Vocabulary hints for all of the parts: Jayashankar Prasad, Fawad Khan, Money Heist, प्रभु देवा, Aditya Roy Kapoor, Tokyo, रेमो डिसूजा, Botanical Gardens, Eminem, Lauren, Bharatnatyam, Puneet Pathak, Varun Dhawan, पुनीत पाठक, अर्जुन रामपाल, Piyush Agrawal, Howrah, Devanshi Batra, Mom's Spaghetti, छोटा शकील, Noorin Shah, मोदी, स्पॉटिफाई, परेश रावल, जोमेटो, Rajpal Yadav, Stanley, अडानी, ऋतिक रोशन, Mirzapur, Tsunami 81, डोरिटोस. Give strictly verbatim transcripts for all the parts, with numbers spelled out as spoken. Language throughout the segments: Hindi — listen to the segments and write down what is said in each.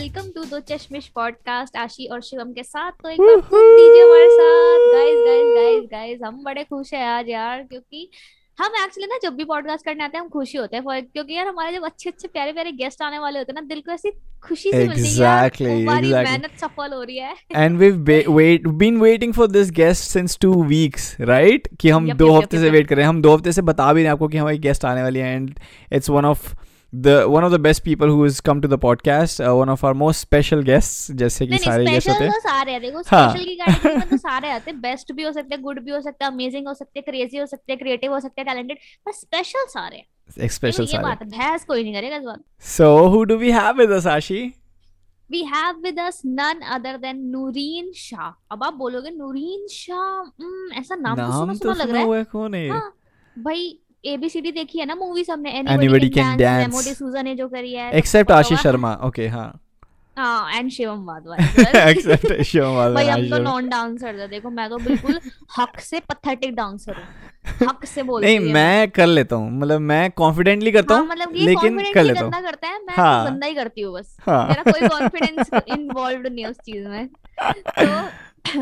वेलकम टू दो चश्मिश पॉडकास्ट आशी और शिवम के साथ। तो एक बार फूंक दीजिए हमारे साथ गाइस गाइस गाइस गाइस। हम बड़े खुश हैं आज यार, क्योंकि हम एक्चुअली ना जब भी पॉडकास्ट करने आते हैं हम खुशी होते हैं, क्योंकि यार हमारे जब अच्छे अच्छे प्यारे प्यारे गेस्ट आने वाले होते हैं ना, दिल को ऐसी खुशी सी मिलती है यार हमारी मेहनत सफल हो रही है। And we have been waiting for this guest since two weeks, right? कि हम दो हफ्ते से वेट कर रहे हैं, हम दो हफ्ते से बता भी रहे हैं आपको कि हमारी गेस्ट आने वाली है। And it's one of The one of the best people who has come to the podcast, uh, one of our most special guests, जैसे कि सारे guests होते हैं। नहीं, special तो सारे हैं, देखो special की कैटेगरी में तो सारे आते हैं। Best भी हो सकते हैं, good भी हो सकते हैं, amazing हो सकते हैं, crazy हो सकते हैं, creative हो सकते हैं, talented, पर special सारे हैं। Special सारे। ये बात है, बहस कोई नहीं करेगा इस बात। So who do we have with us, Ashi? We have with us none other than Noorin Shah। अब आप बोलोगे Noorin Shah, ऐसा नाम तो सुना सुना लग रहा है। नाम तो सुना हुआ है, कौन है? हाँ, भाई A B C D देखी है ना मूवी सबने, anybody can dance, रेमो डिसूजा ने जो करी है, एक्सेप्ट आशीष शर्मा। ओके हां हां एंड शिवम वाधवा, एक्सेप्ट शिवम वाधवा। भाई हम तो नॉन डांसर थे, देखो मैं तो बिल्कुल हक से पैथेटिक डांसर हूं, हक से बोलती हूं। नहीं मैं कर लेता हूं, मतलब मैं कॉन्फिडेंटली करता हूं, लेकिन कर लेता हूं। करता है मैं गंदा ही करती हूं बस, मेरा कोई कॉन्फिडेंस इन्वॉल्वड नहीं है उस चीज में। तो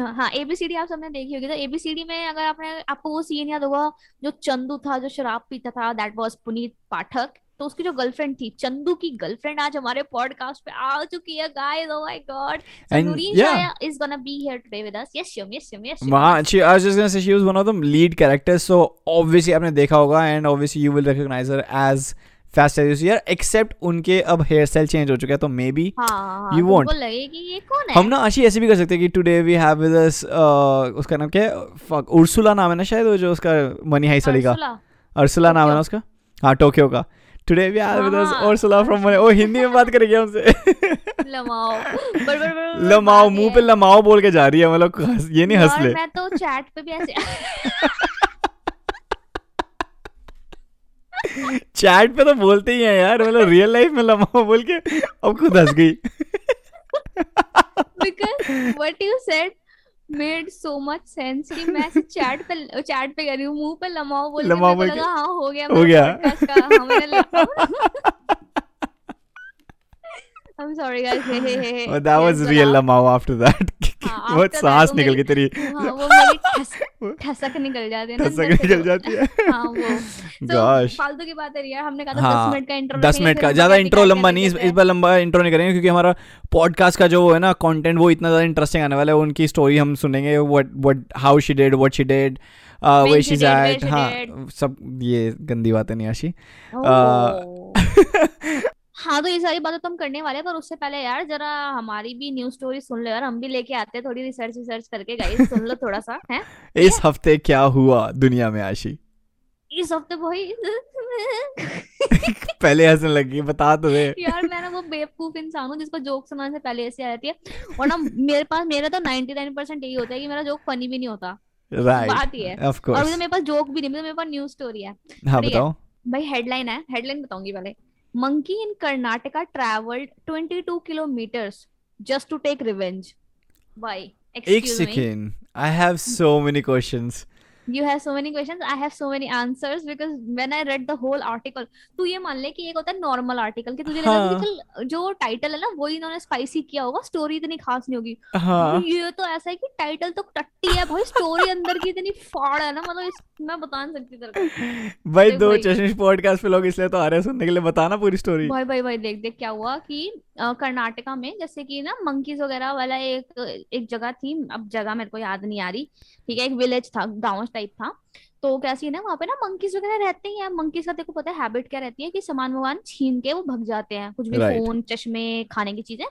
हाँ A B C D आप सबने देखी होगी। तो A B C D में अगर आपने आपको वो सीन याद होगा जो चंदू था जो शराब पीता था, दैट वाज पुनीत पाठक। तो उसकी जो गर्लफ्रेंड थी, चंदू की गर्लफ्रेंड आज हमारे पॉडकास्ट पे आ चुकी है guys. Oh my god, Noorin Shah is gonna be here today with us. Yes yes yes yes ma'am, she I was just gonna say she was one of the lead characters, so obviously आपने देखा होगा and obviously you will recognise her as fast as यार, एक्सेप्ट उनके अब हेयर स्टाइल चेंज हो चुका है, तो मे बी यू वोंट लगेगी ये कौन है। हम ना आशी ऐसे भी कर सकते हैं कि today we have with us, उसका नाम क्या है, उर्सुला नाम है ना शायद, वो जो उसका मनी हाइस्ट वाली का, उर्सुला नाम है ना उसका, हाँ टोक्यो का। Today we have with us Ursula from Money. ओ हिंदी में बात करेंगे हमसे, लमाओ लमाओ मुंह पे लमाओ बोल के जा रही है, मतलब ये नहीं हंस ले। मैं तो चैट पे भी ऐसे चैट पे तो बोलते ही हैं यार, मतलब रियल लाइफ में लम्हा बोल के अब खुद हंस गई। Because what you said made so much sense कि मैं ऐसे चैट पे चैट पे कर रही हूं, मुंह पे लम्हा बोल लम्हा बोल लगा। हां हो गया हो गया हमारे laptop. I am sorry guys, hey hey hey और दैट वाज रियल लम्हा आफ्टर दैट। बहुत सांस निकल गई तेरी। हां वो मेरी ठसक निकल जाती है ना, ठसक निकल जाती है। हां वो गॉश फालतू की बात है यार, हमने कहा था दस मिनट का इंट्रो, दस मिनट का ज्यादा इंट्रो लंबा नहीं, इस बार लंबा इंट्रो नहीं करेंगे क्योंकि हमारा पॉडकास्ट का जो है ना कंटेंट वो इतना ज्यादा इंटरेस्टिंग आने वाला है। उनकी स्टोरी हम सुनेंगे, what what how she did, what she did, where she is at, हां सब ये गंदी बातें नहीं आशी। हाँ तो ये सारी बातें तो हम करने वाले हैं, पर उससे पहले यार जरा हमारी भी न्यूज स्टोरी सुन लो यार, हम भी लेके आते हैं थोड़ी रिसर्च रिसर्च करके गाइस, सुन लो थोड़ा सा हैं इस हफ्ते क्या हुआ दुनिया में आशी। इस हफ्ते भाई पहले हंसने लगी बता तो दे यार, मैं ना वो बेवकूफ इंसान हूँ जिसको जोक सुनाने से पहले ऐसी आ जाती है, और ना मेरे पास मेरा तो निन्यानवे परसेंट यही होता है कि मेरा जोक फनी भी नहीं होता, बात ये है। और मेरे पास जोक भी नहीं, मेरे पास न्यूज स्टोरी है। हाँ बताओ भाई, हेडलाइन है, हेडलाइन बताऊंगी पहले। Monkey in Karnataka traveled twenty-two kilometers just to take revenge. Why? Excuse me. One second. I have so many questions. You have so many questions. I have so many answers because when I read the whole article, तू ये मान ले कि एक होता है normal article कि तुझे लगा कि जो title है ना वो इन्होंने spicy किया होगा, story इतनी खास नहीं होगी। हाँ। ये तो ऐसा है कि title तो टट्टी है भाई, story अंदर की इतनी फाड़ है ना, मतलब मैं बता नहीं सकती तेरे को। भाई दो चश्मिश podcast पे लोग इसलिए तो आ रहे हैं सुनने के लिए, बताना पूरी story। भाई भाई भाई देख देख क्या हुआ कि कर्नाटका में जैसे कि ना monkeys वगैरह वाला एक एक जगह थी, अब जगह मेरे को याद नहीं आ रही, ठीक है, एक विलेज था, गाँव टाइप था। तो कैसी है ना वहाँ पे ना मंकीज वगैरह रहते हैं, मंकीज का देखो पता है हैबिट क्या रहती है कि सामान वामान छीन के वो भाग जाते हैं, कुछ भी right. फोन, चश्मे, खाने की चीजें।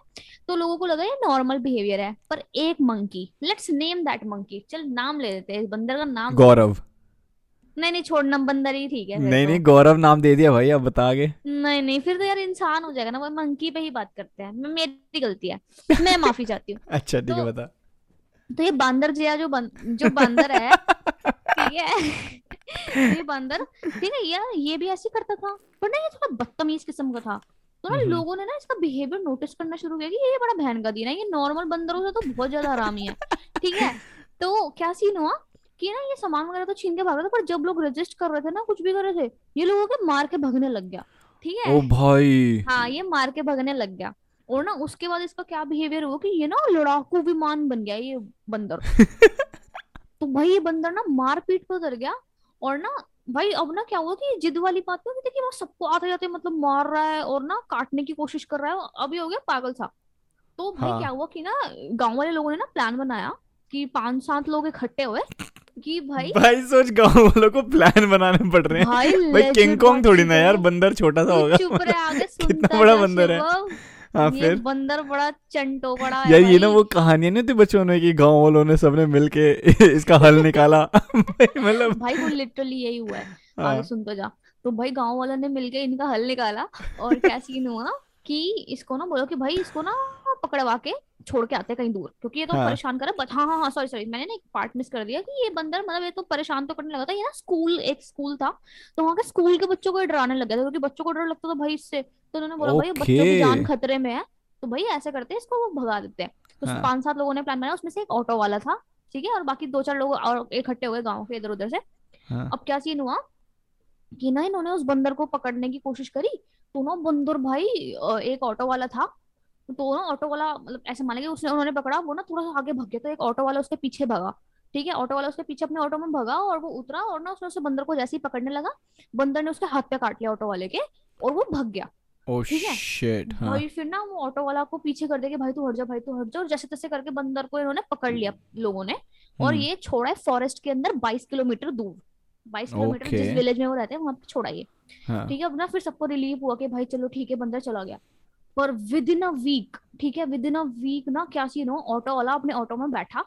तो लोगों को लगा ये नॉर्मल बिहेवियर है, पर एक monkey, let's name that monkey, चल नाम ले लेते हैं इस बंदर का नाम गौरव। नहीं नहीं छोड़ ना, बंदर ही ठीक है। नहीं नहीं गौरव नाम दे दिया भाई, अब बता आगे। नहीं नहीं फिर तो यार इंसान हो जाएगा ना, वो मंकी पे ही बात करते हैं, मेरी गलती है, मैं माफी चाहती हूँ। अच्छा ठीक है बता। तो ये बंदर जिया जो जो बंदर है ठीक है, ये बंदर ठीक है यार, ये भी ऐसे करता था, पर ना ये थोड़ा बदतमीज किस्म का था। तो ना लोगों ने ना इसका बिहेवियर नोटिस करना शुरू किया कि ये बड़ा बहन का दिन है, ये नॉर्मल बंदरों से तो बहुत ज्यादा हरामी है, ठीक है। तो क्या सीन हुआ कि ना ये सामान वगैरह तो छीन के भाग रहा था, पर जब लोग रजिस्ट कर रहे थे ना, कुछ भी कर रहे थे, ये लोगों के मार के भागने लग गया, ठीक है। ओ भाई हाँ, ये मार के भागने लग गया। और ना उसके बाद इसका क्या बिहेवियर हुआ कि ये ना लड़ाकू विमान बन गया ये बंदर। तो भाई ये बंदर ना मारपीट पर उतर गया और ना भाई अब ना क्या हुआ कि जिद वाली बात पे कि वो सबको आते जाते मतलब मार रहा है और ना काटने की कोशिश कर रहा है, अब ये हो गया पागल सा। तो भाई हाँ। क्या हुआ कि ना गांव वाले लोगों ने ना प्लान बनाया कि पांच सात लोग इकट्ठे हुए कि भाई भाई सोच गांव वालों को प्लान बनाने पड़ रहे हैं भाई, भाई किंग कॉन्ग थोड़ी ना यार, बंदर छोटा सा होगा, चुप रहे आगे सुनता बड़ा बंदर है। हाँ फिर बंदर बड़ा चंटो बड़ा यार ये ना वो कहानियां नहीं थी बच्चों ने कि गांव वालों ने सबने मिलके इसका हल निकाला मतलब भाई वो लिटरली यही हुआ है। आगे सुन तो जा। तो भाई गांव वालों ने मिलके इनका हल निकाला और क्या सीन हुआ ना कि इसको ना बोलो कि भाई इसको ना पकड़वा के छोड़ के आते कहीं दूर क्योंकि ये तो हाँ। परेशान कर रहा है। बट हाँ हाँ हाँ सॉरी सॉरी मैंने ना एक पार्ट मिस कर दिया कि ये बंदर मतलब ये तो परेशान तो करने लगा था, ये ना स्कूल एक स्कूल था तो वहाँ के स्कूल के बच्चों को डराने लग गया था क्योंकि बच्चों को डर लगता था भाई इससे। तो उन्होंने बोला भाई बच्चों की जान खतरे में है तो भाई ऐसे करते हैं इसको वो भगा देते हैं। तो हाँ। पांच सात लोगों ने प्लान बनाया, उसमें से एक ऑटो वाला था ठीक है और बाकी दो चार लोग और इकट्ठे हुए गाँव के इधर उधर से। अब क्या सीन हुआ कि ना इन्होंने उस बंदर को पकड़ने की कोशिश करी तो ना बंदर भाई एक ऑटो वाला था तो ना ऑटो वाला मतलब ऐसे मान लेंगे उसने उन्होंने पकड़ा वो ना थोड़ा सा आगे भाग गया तो एक ऑटो वाला उसके पीछे भागा ठीक है। ऑटो वाला उसके पीछे अपने ऑटो में भागा और वो उतरा और ना उसने उस बंदर को जैसे ही पकड़ने लगा बंदर ने उसके हाथ पे काट लिया ऑटो वाले के और वो भाग गया ठीक है। भाई फिर ना वो ऑटो वाला को पीछे कर दे के भाई तू हट जा भाई तू हट जा और जैसे तैसे करके बंदर को इन्होंने पकड़ लिया लोगों ने और ये छोड़ा है फॉरेस्ट के अंदर बाईस किलोमीटर दूर बाईस किलोमीटर जिस विलेज में वो रहते हैं वहां छोड़ा ये ठीक है। अब ना फिर सबको रिलीफ हुआ कि भाई चलो ठीक है बंदर चला गया। पर विद इन अ वीक ठीक है विद इन अ वीक ना क्या सीन हो ऑटो वाला अपने ऑटो में बैठा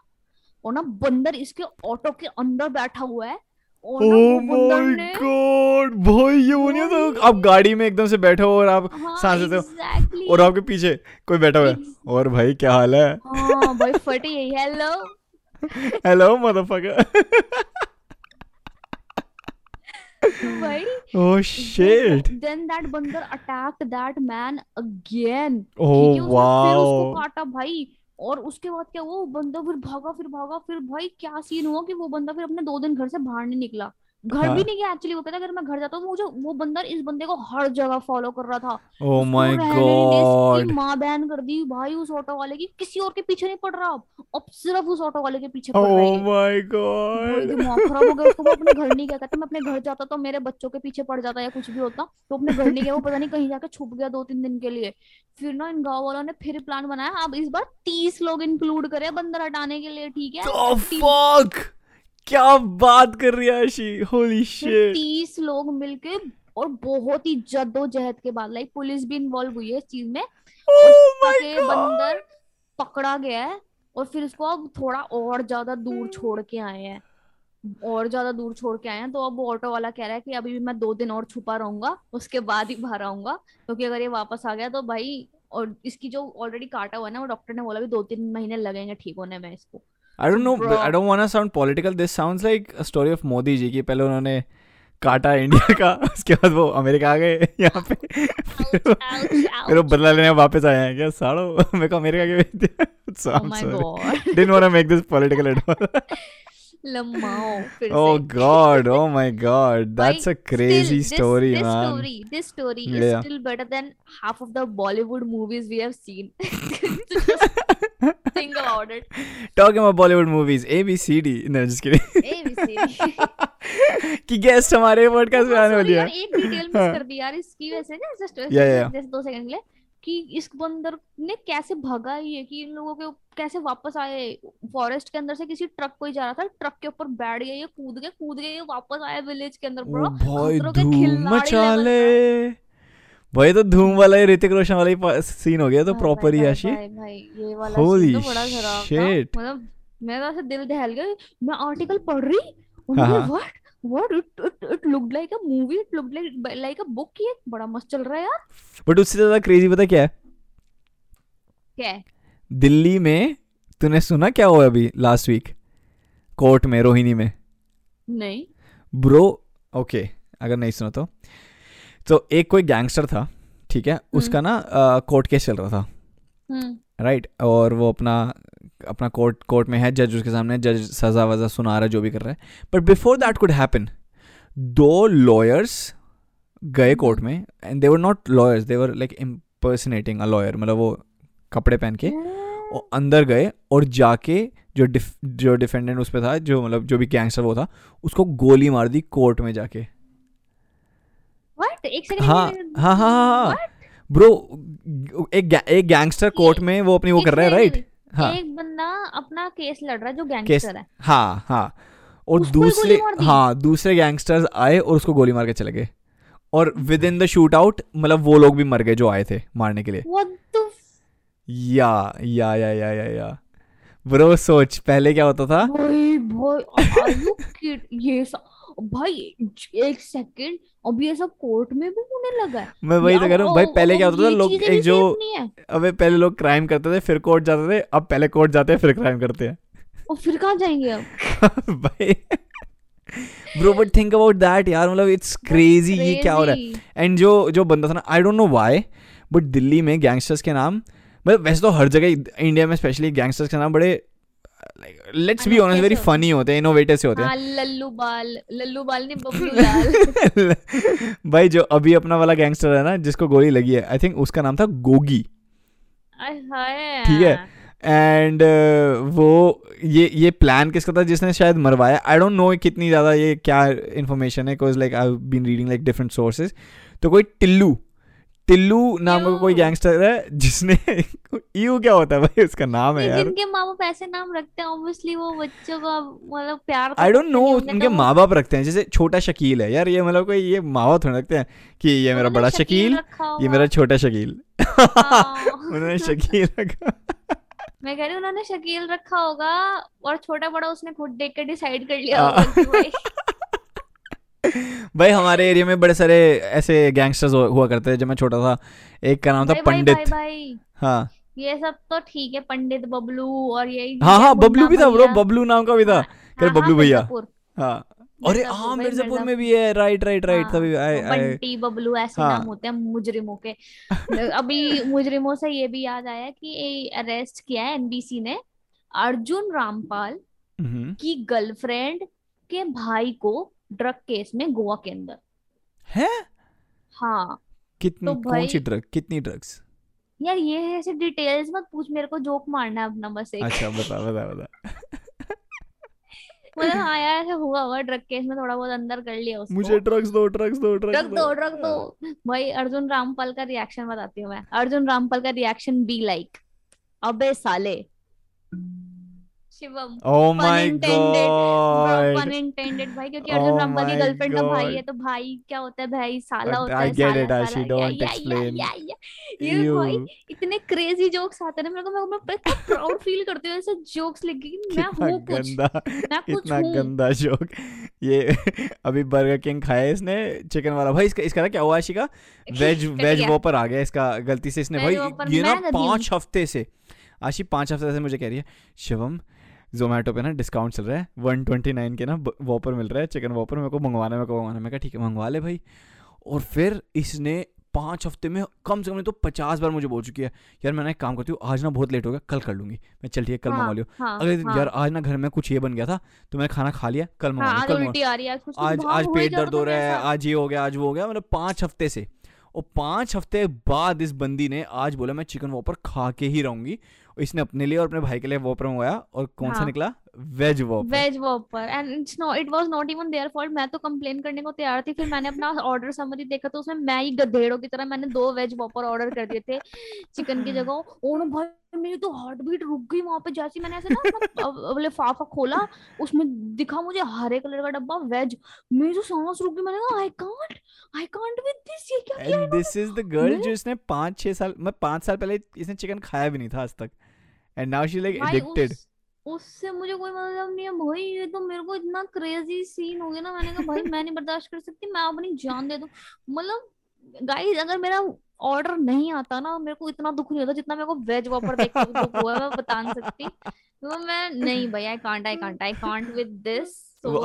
और ना बंदर इसके ऑटो के अंदर बैठा हुआ है और oh ना बंदर ने गॉड भाई ये वो नहीं तो आप गाड़ी में एकदम से बैठे हो और आप हाँ, सांस लेते हो exactly. और आपके पीछे कोई बैठा हुआ है exactly. और भाई क्या हाल है हाँ, भाई फटे यही हेलो हेलो मदरफकर भाई oh shit then that बंदर attacked that man again oh wow फिर उसको काटा भाई और उसके बाद क्या हुआ वो बंदा फिर भागा फिर भागा फिर भाई क्या सीन हुआ कि वो बंदा फिर अपने दो दिन घर से बाहर नहीं निकला घर हाँ? भी नहीं गया एक्चुअली। वो कहता अगर मैं घर जाता हूँ मुझे वो बंदर इस बंदे को हर जगह फॉलो कर रहा था। oh my god माँ बहन कर दी भाई उस ऑटो वाले की, किसी और के पीछे नहीं पड़ रहा अब सिर्फ उस ऑटो वाले के पीछे पड़ रहा है। oh my god दिमाग खराब हो गया उसको। वो अपने घर नहीं गया, कहता मैं अपने घर जाता तो मेरे बच्चों के पीछे पड़ जाता या कुछ भी होता, तो अपने घर नहीं गया वो, पता नहीं कहीं जाकर छुप गया दो तीन दिन के लिए। फिर ना इन गाँव वालों ने फिर प्लान बनाया अब इस बार तीस लोग इंक्लूड करे बंदर हटाने के लिए ठीक है। क्या बात कर रही है आशी, होली शिट। तीस लोग मिलके और बहुत ही जद्दोजहद के बाद लाइक पुलिस भी इन्वॉल्व हुई है इस चीज में। oh बंदर पकड़ा गया है और फिर इसको अब थोड़ा और ज्यादा दूर छोड़ के आए हैं और ज्यादा दूर छोड़ के आए हैं तो अब ऑटो वाला कह रहा है कि अभी भी मैं दो दिन और छुपा रहूंगा उसके बाद ही बाहर आऊंगा क्योंकि तो अगर ये वापस आ गया तो भाई, और इसकी जो ऑलरेडी काटा हुआ है ना वो डॉक्टर ने बोला भी दो तीन महीने लगेंगे ठीक होने में इसको। I don't know, Bro. I don't want to sound political. This sounds like a story of Modi ji कि पहले उन्होंने काटा इंडिया का, उसके बाद वो अमेरिका आ गए यहाँ पे, फिर वो बदला लेने वापस आए हैं क्या साड़ो मेरे को अमेरिका के भेज। Oh my god! Didn't want to make this political at all. लम्माओ फिर Oh god! Oh my god! That's a crazy still, story, this, this man. Story, this story yeah. is still better than half of the Bollywood movies we have seen. Think about it. Talking about Bollywood movies, A B C D. No, just kidding. A B C D. कि guest हमारे podcast में आने वाली है। यार एक detail miss कर दी यार इसकी वजह से ना, just जैसे दो second के लिए कि इस बंदर ने कैसे भागा ये, कि इन लोगों के कैसे वापस आए फॉरेस्ट के अंदर से। किसी ट्रक को ही जा रहा था, ट्रक के ऊपर बैठ गया ये, कूद गए कूद गए ये वापस आया विलेज के अंदर। ब्रो खतरों के खिलाड़ी भाई, तो धूम वाला ही ऋतिक रोशन वाला ही सीन हो गया तो प्रॉपर ही आशी। ये वाला सीन तो बड़ा खराब था, मतलब मेरा से दिल दहल गया। मैं आर्टिकल पढ़ रही उन्होंने what what it it looked like a movie, it looked like like a book. ये बड़ा मस्त चल रहा है यार। बट उससे ज्यादा क्रेजी पता क्या है? क्या दिल्ली में तूने सुना क्या हुआ अभी लास्ट वीक कोर्ट में, रोहिणी में? नहीं ब्रो। ओके अगर नहीं सुना तो तो एक कोई गैंगस्टर था ठीक है, उसका ना कोर्ट केस चल रहा था राइट, और वो अपना अपना कोर्ट कोर्ट में है, जज उसके सामने, जज सजा वजा सुना रहा है जो भी कर रहा है। But before that could happen दो लॉयर्स गए कोर्ट में and they were not lawyers, they were like impersonating a lawyer, मतलब वो कपड़े पहन के, और अंदर गए और जाके जो डिफ, जो डिफेंडेंट उस पर था, जो मतलब जो भी गैंगस्टर वो था, उसको गोली मार दी कोर्ट में जाके। हाँ हाँ हाँ ब्रो, एक एक गैंगस्टर कोर्ट में वो अपनी वो कर रहा है, राइट? हाँ, एक बंदा अपना केस लड़ रहा है जो गैंगस्टर है। हाँ हाँ, और दूसरे हाँ दूसरे गैंगस्टर्स आए और उसको गोली मार के चले गए, और within the shoot out मतलब वो लोग भी मर गए जो आए थे मारने के लिए। या या या या या या ब्रो, सोच पहले क्या होता था। भाई भाई आर यू किड, ये भाई एक सेकंड, अब ये सब कोर्ट में भी होने लगा है। मैं वही तो कह रहा हूँ भाई, पहले क्या होता था, लोग एक जो अबे पहले लोग क्राइम करते थे फिर कोर्ट जाते थे, अब पहले कोर्ट जाते हैं फिर क्राइम करते हैं, और फिर कहाँ जाएंगे अब भाई। Bro but think about that यार, मतलब इट्स क्रेजी ये क्या हो रहा है। एंड जो जो बंदा था ना, I don't know why but Delhi में गैंगस्टर्स के नाम, मतलब वैसे तो हर जगह इंडिया में स्पेशली गैंगस्टर्स के नाम बड़े let's be honest very funny होते हैं, इनोवेटिव से होते हैं। लल्लू बाल, लल्लू बाल ने बबलू लाल। भाई जो अभी अपना वाला गैंगस्टर है ना जिसको गोली लगी है, आई थिंक उसका नाम था गोगी, ठीक है? एंड uh, वो ये ये प्लान किसका था जिसने शायद मरवाया, आई डोंट नो कितनी ज़्यादा ये क्या इन्फॉर्मेशन है, because like I been reading like different sources. तो कोई टिल्लू टिल्लू नाम का कोई गैंगस्टर है जिसने यू क्या होता है भाई उसका नाम है यार, जिनके माँ बाप ऐसे नाम रखते हैं ऑब्वियसली वो बच्चों का मतलब प्यार, आई डोंट नो उनके माँ बाप रखते हैं। जैसे छोटा शकील है यार, ये मतलब कोई ये माँ बाप थोड़ा रखते हैं कि ये मेरा बड़ा शकील, ये मेरा छोटा शकील, उन्होंने शकील रखा। मैं कह रही हूँ उन्होंने शकील रखा होगा और छोटा बड़ा उसने खुद देख कर डिसाइड कर लिया होगा। भाई हमारे एरिया में बड़े सारे ऐसे गैंगस्टर्स हुआ करते थे जब मैं छोटा था। एक का नाम था पंडित। भाई, भाई, हाँ ये सब तो ठीक है, पंडित बबलू और ये हाँ हाँ बबलू भी था ब्रो, बबलू नाम का भी था। फिर बबलू भैया, हाँ अरे हाँ मिर्जापुर में भी है, राइट राइट राइट। तभी बंटी बबलू ऐसे नाम होते हैं मुजरिमों के। अभी मुजरिमों से ये भी याद आया कि अरेस्ट किया है एनबीसी ने अर्जुन रामपाल की गर्लफ्रेंड के भाई को ड्रग केस में गोवा के अंदर है। हाँ कितनी तो कौन सी ड्रग, कितनी ड्रग्स यार, ये ऐसे डिटेल्स मत पूछ मेरे को, जोक मारना अपना बस एक। अच्छा बता बता बता। मतलब हाँ यार हुआ हुआ ड्रग केस में, थोड़ा बहुत अंदर कर लिया उसको। मुझे ड्रग्स दो ड्रग्स दो ड्रग्स दो ड्रग दो। भाई अर्जुन रामपाल का रिएक्शन बताती हूँ मैं। अर्जुन रामपाल का रिएक्शन बी लाइक अबे साले। Shivam oh my god pun intended भाई, क्योंकि अर्जुन रामपाल की गर्लफ्रेंड का भाई है तो भाई क्या होता है, भाई साला होता है। I get it, I don't explain ये भाई इतने क्रेजी जोक्स आते हैं मेरे को, मैं मैं प्राउड फील करती हूँ ऐसे जोक्स लिख के कि मैं हूँ कुछ, मैं कुछ हूँ। इतना गंदा जोक ये अभी बर्गर किंग खाया इसने चिकन वाला। भाई इसका इसका क्या हुआ, आशिका वेज वेज वॉपर आ गया इसका गलती से। इसने भाई ये ना पाँच हफ्ते से आशी पाँच हफ्ते से मुझे कह रही है शिवम जोमेटो पे ना डिस्काउंट चल रहा है वन ट्वेंटी नाइन के ना वॉपर मिल रहा है चिकन वॉपर, मेरे को मंगवाना मेरे को मंगवाना मैं कहा ठीक है मंगवा ले भाई। और फिर इसने पाँच हफ्ते में कम से कम तो पचास बार मुझे बोल चुकी है यार मैं ना एक काम करती हूँ आज ना बहुत लेट हो गया कल कर लूँगी मैं, चल ठीक है कल मंगवा लियो। अगले दिन यार आज ना घर में कुछ ये बन गया था तो मैंने खाना खा लिया, कल मंगवा लिया, कल आज आज पेट दर्द हो रहा है, आज ये हो गया आज वो हो गया। मतलब पाँच हफ्ते से, और पाँच हफ्ते बाद इस बंदी ने आज बोला मैं चिकन वॉपर खा के ही रहूँगी। इसने अपने लिए और अपने भाई के लिए वॉपर मंगवाया और कौन हाँ. सा निकला veg whopper. Veg whopper and it's no it was not even their fault. मैं तो कंप्लेन करने को तैयार थी, फिर मैंने अपना ऑर्डर समरी देखा तो उसमें मैं ही गधेड़ों की तरह मैंने दो वेज वॉपर ऑर्डर कर दिए थे चिकन की जगह। और भाई मेरी तो हार्ट बीट रुक गई वहां पे जैसे मैंने ऐसे ना लिफाफा खोला, उसमें दिखा मुझे हरे कलर का डब्बा वेज, मेरी तो सांस रुक गई। मैंने कहा I can't I can't with this, ये क्या किया। दिस इज द गर्ल जो इसने पांच छह साल मैं पांच साल पहले इसने चिकन खाया भी नहीं था आज तक। And now she's like addicted. उससे मुझे कोई मतलब नहीं है भाई, ये तो मेरे को इतना क्रेजी सीन हो गया ना, मैंने कहा भाई मैं नहीं बर्दाश्त कर सकती, मैं अपनी जान दे दूं। मतलब गाइस अगर मेरा ऑर्डर नहीं आता ना मेरे को इतना दुख नहीं होता जितना मेरे को वेज वॉपर देख के दुख हुआ है, मैं बता नहीं सकती। तो मैं नहीं भाई I can't I can't I can't with this.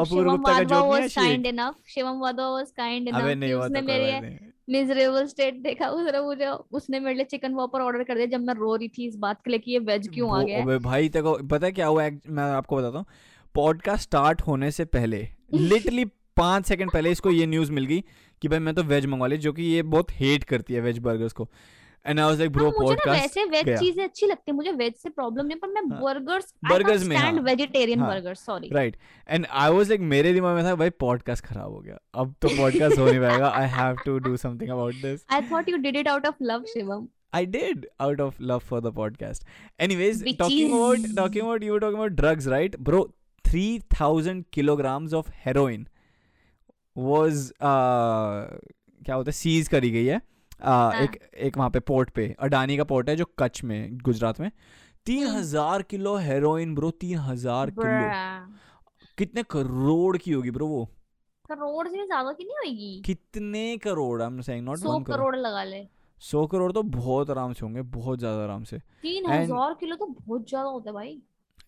Shivam Wadhwa was kind enough, Shivam Wadhwa was kind enough, उसने मेरे मिजरेबल स्टेट देखा उसने मुझे, उसने मेरे लिए चिकन वॉपर ऑर्डर कर दिया जब मैं रो रही थी इस बात के लिए कि ये वेज क्यों आ गया है। भाई देखो पता है क्या हुआ, मैं आपको बताता हूँ पॉडकास्ट स्टार्ट होने से पहले लिटरली पाँच सेकंड पहले इसको ये न्यूज़ मिल गई कि भाई मैं तो वेज मंगवा ली, जो कि ये बहुत हेट करती है वेज बर्गर्स को। And I was like, bro, मुझे ना वैसे वेज चीजें अच्छी लगती है, मुझे वेज से प्रॉब्लम नहीं, पर मैं बर्गर्स बर्गर्स में stand vegetarian burgers, sorry right. And I was like, मेरे दिमाग में था भाई पॉडकास्ट खराब हो गया, अब तो पॉडकास्ट हो नहीं पाएगा, I have to do something about this. I thought you did it out of love, Shivam. I did, out of love for the podcast. Anyways, Bitches. talking about talking about you were talking about drugs, right, bro? Three thousand kilograms of heroin was uh, क्या होता है, सीज करी गई है uh, एक एक वहाँ पे पोर्ट पे, अडानी का पोर्ट है जो कच्छ में, गुजरात में. तीन हजार किलो हेरोइन ब्रो, तीन हजार किलो कितने करोड़ की होगी ब्रो? वो करोड़ से ज़्यादा की नहीं होगी, कितने crore? I'm saying not one crore. Crore लगा ले. सौ करोड़ तो बहुत आराम से होंगे, बहुत ज्यादा आराम से. तीन हजार किलो तो बहुत ज्यादा होता है भाई.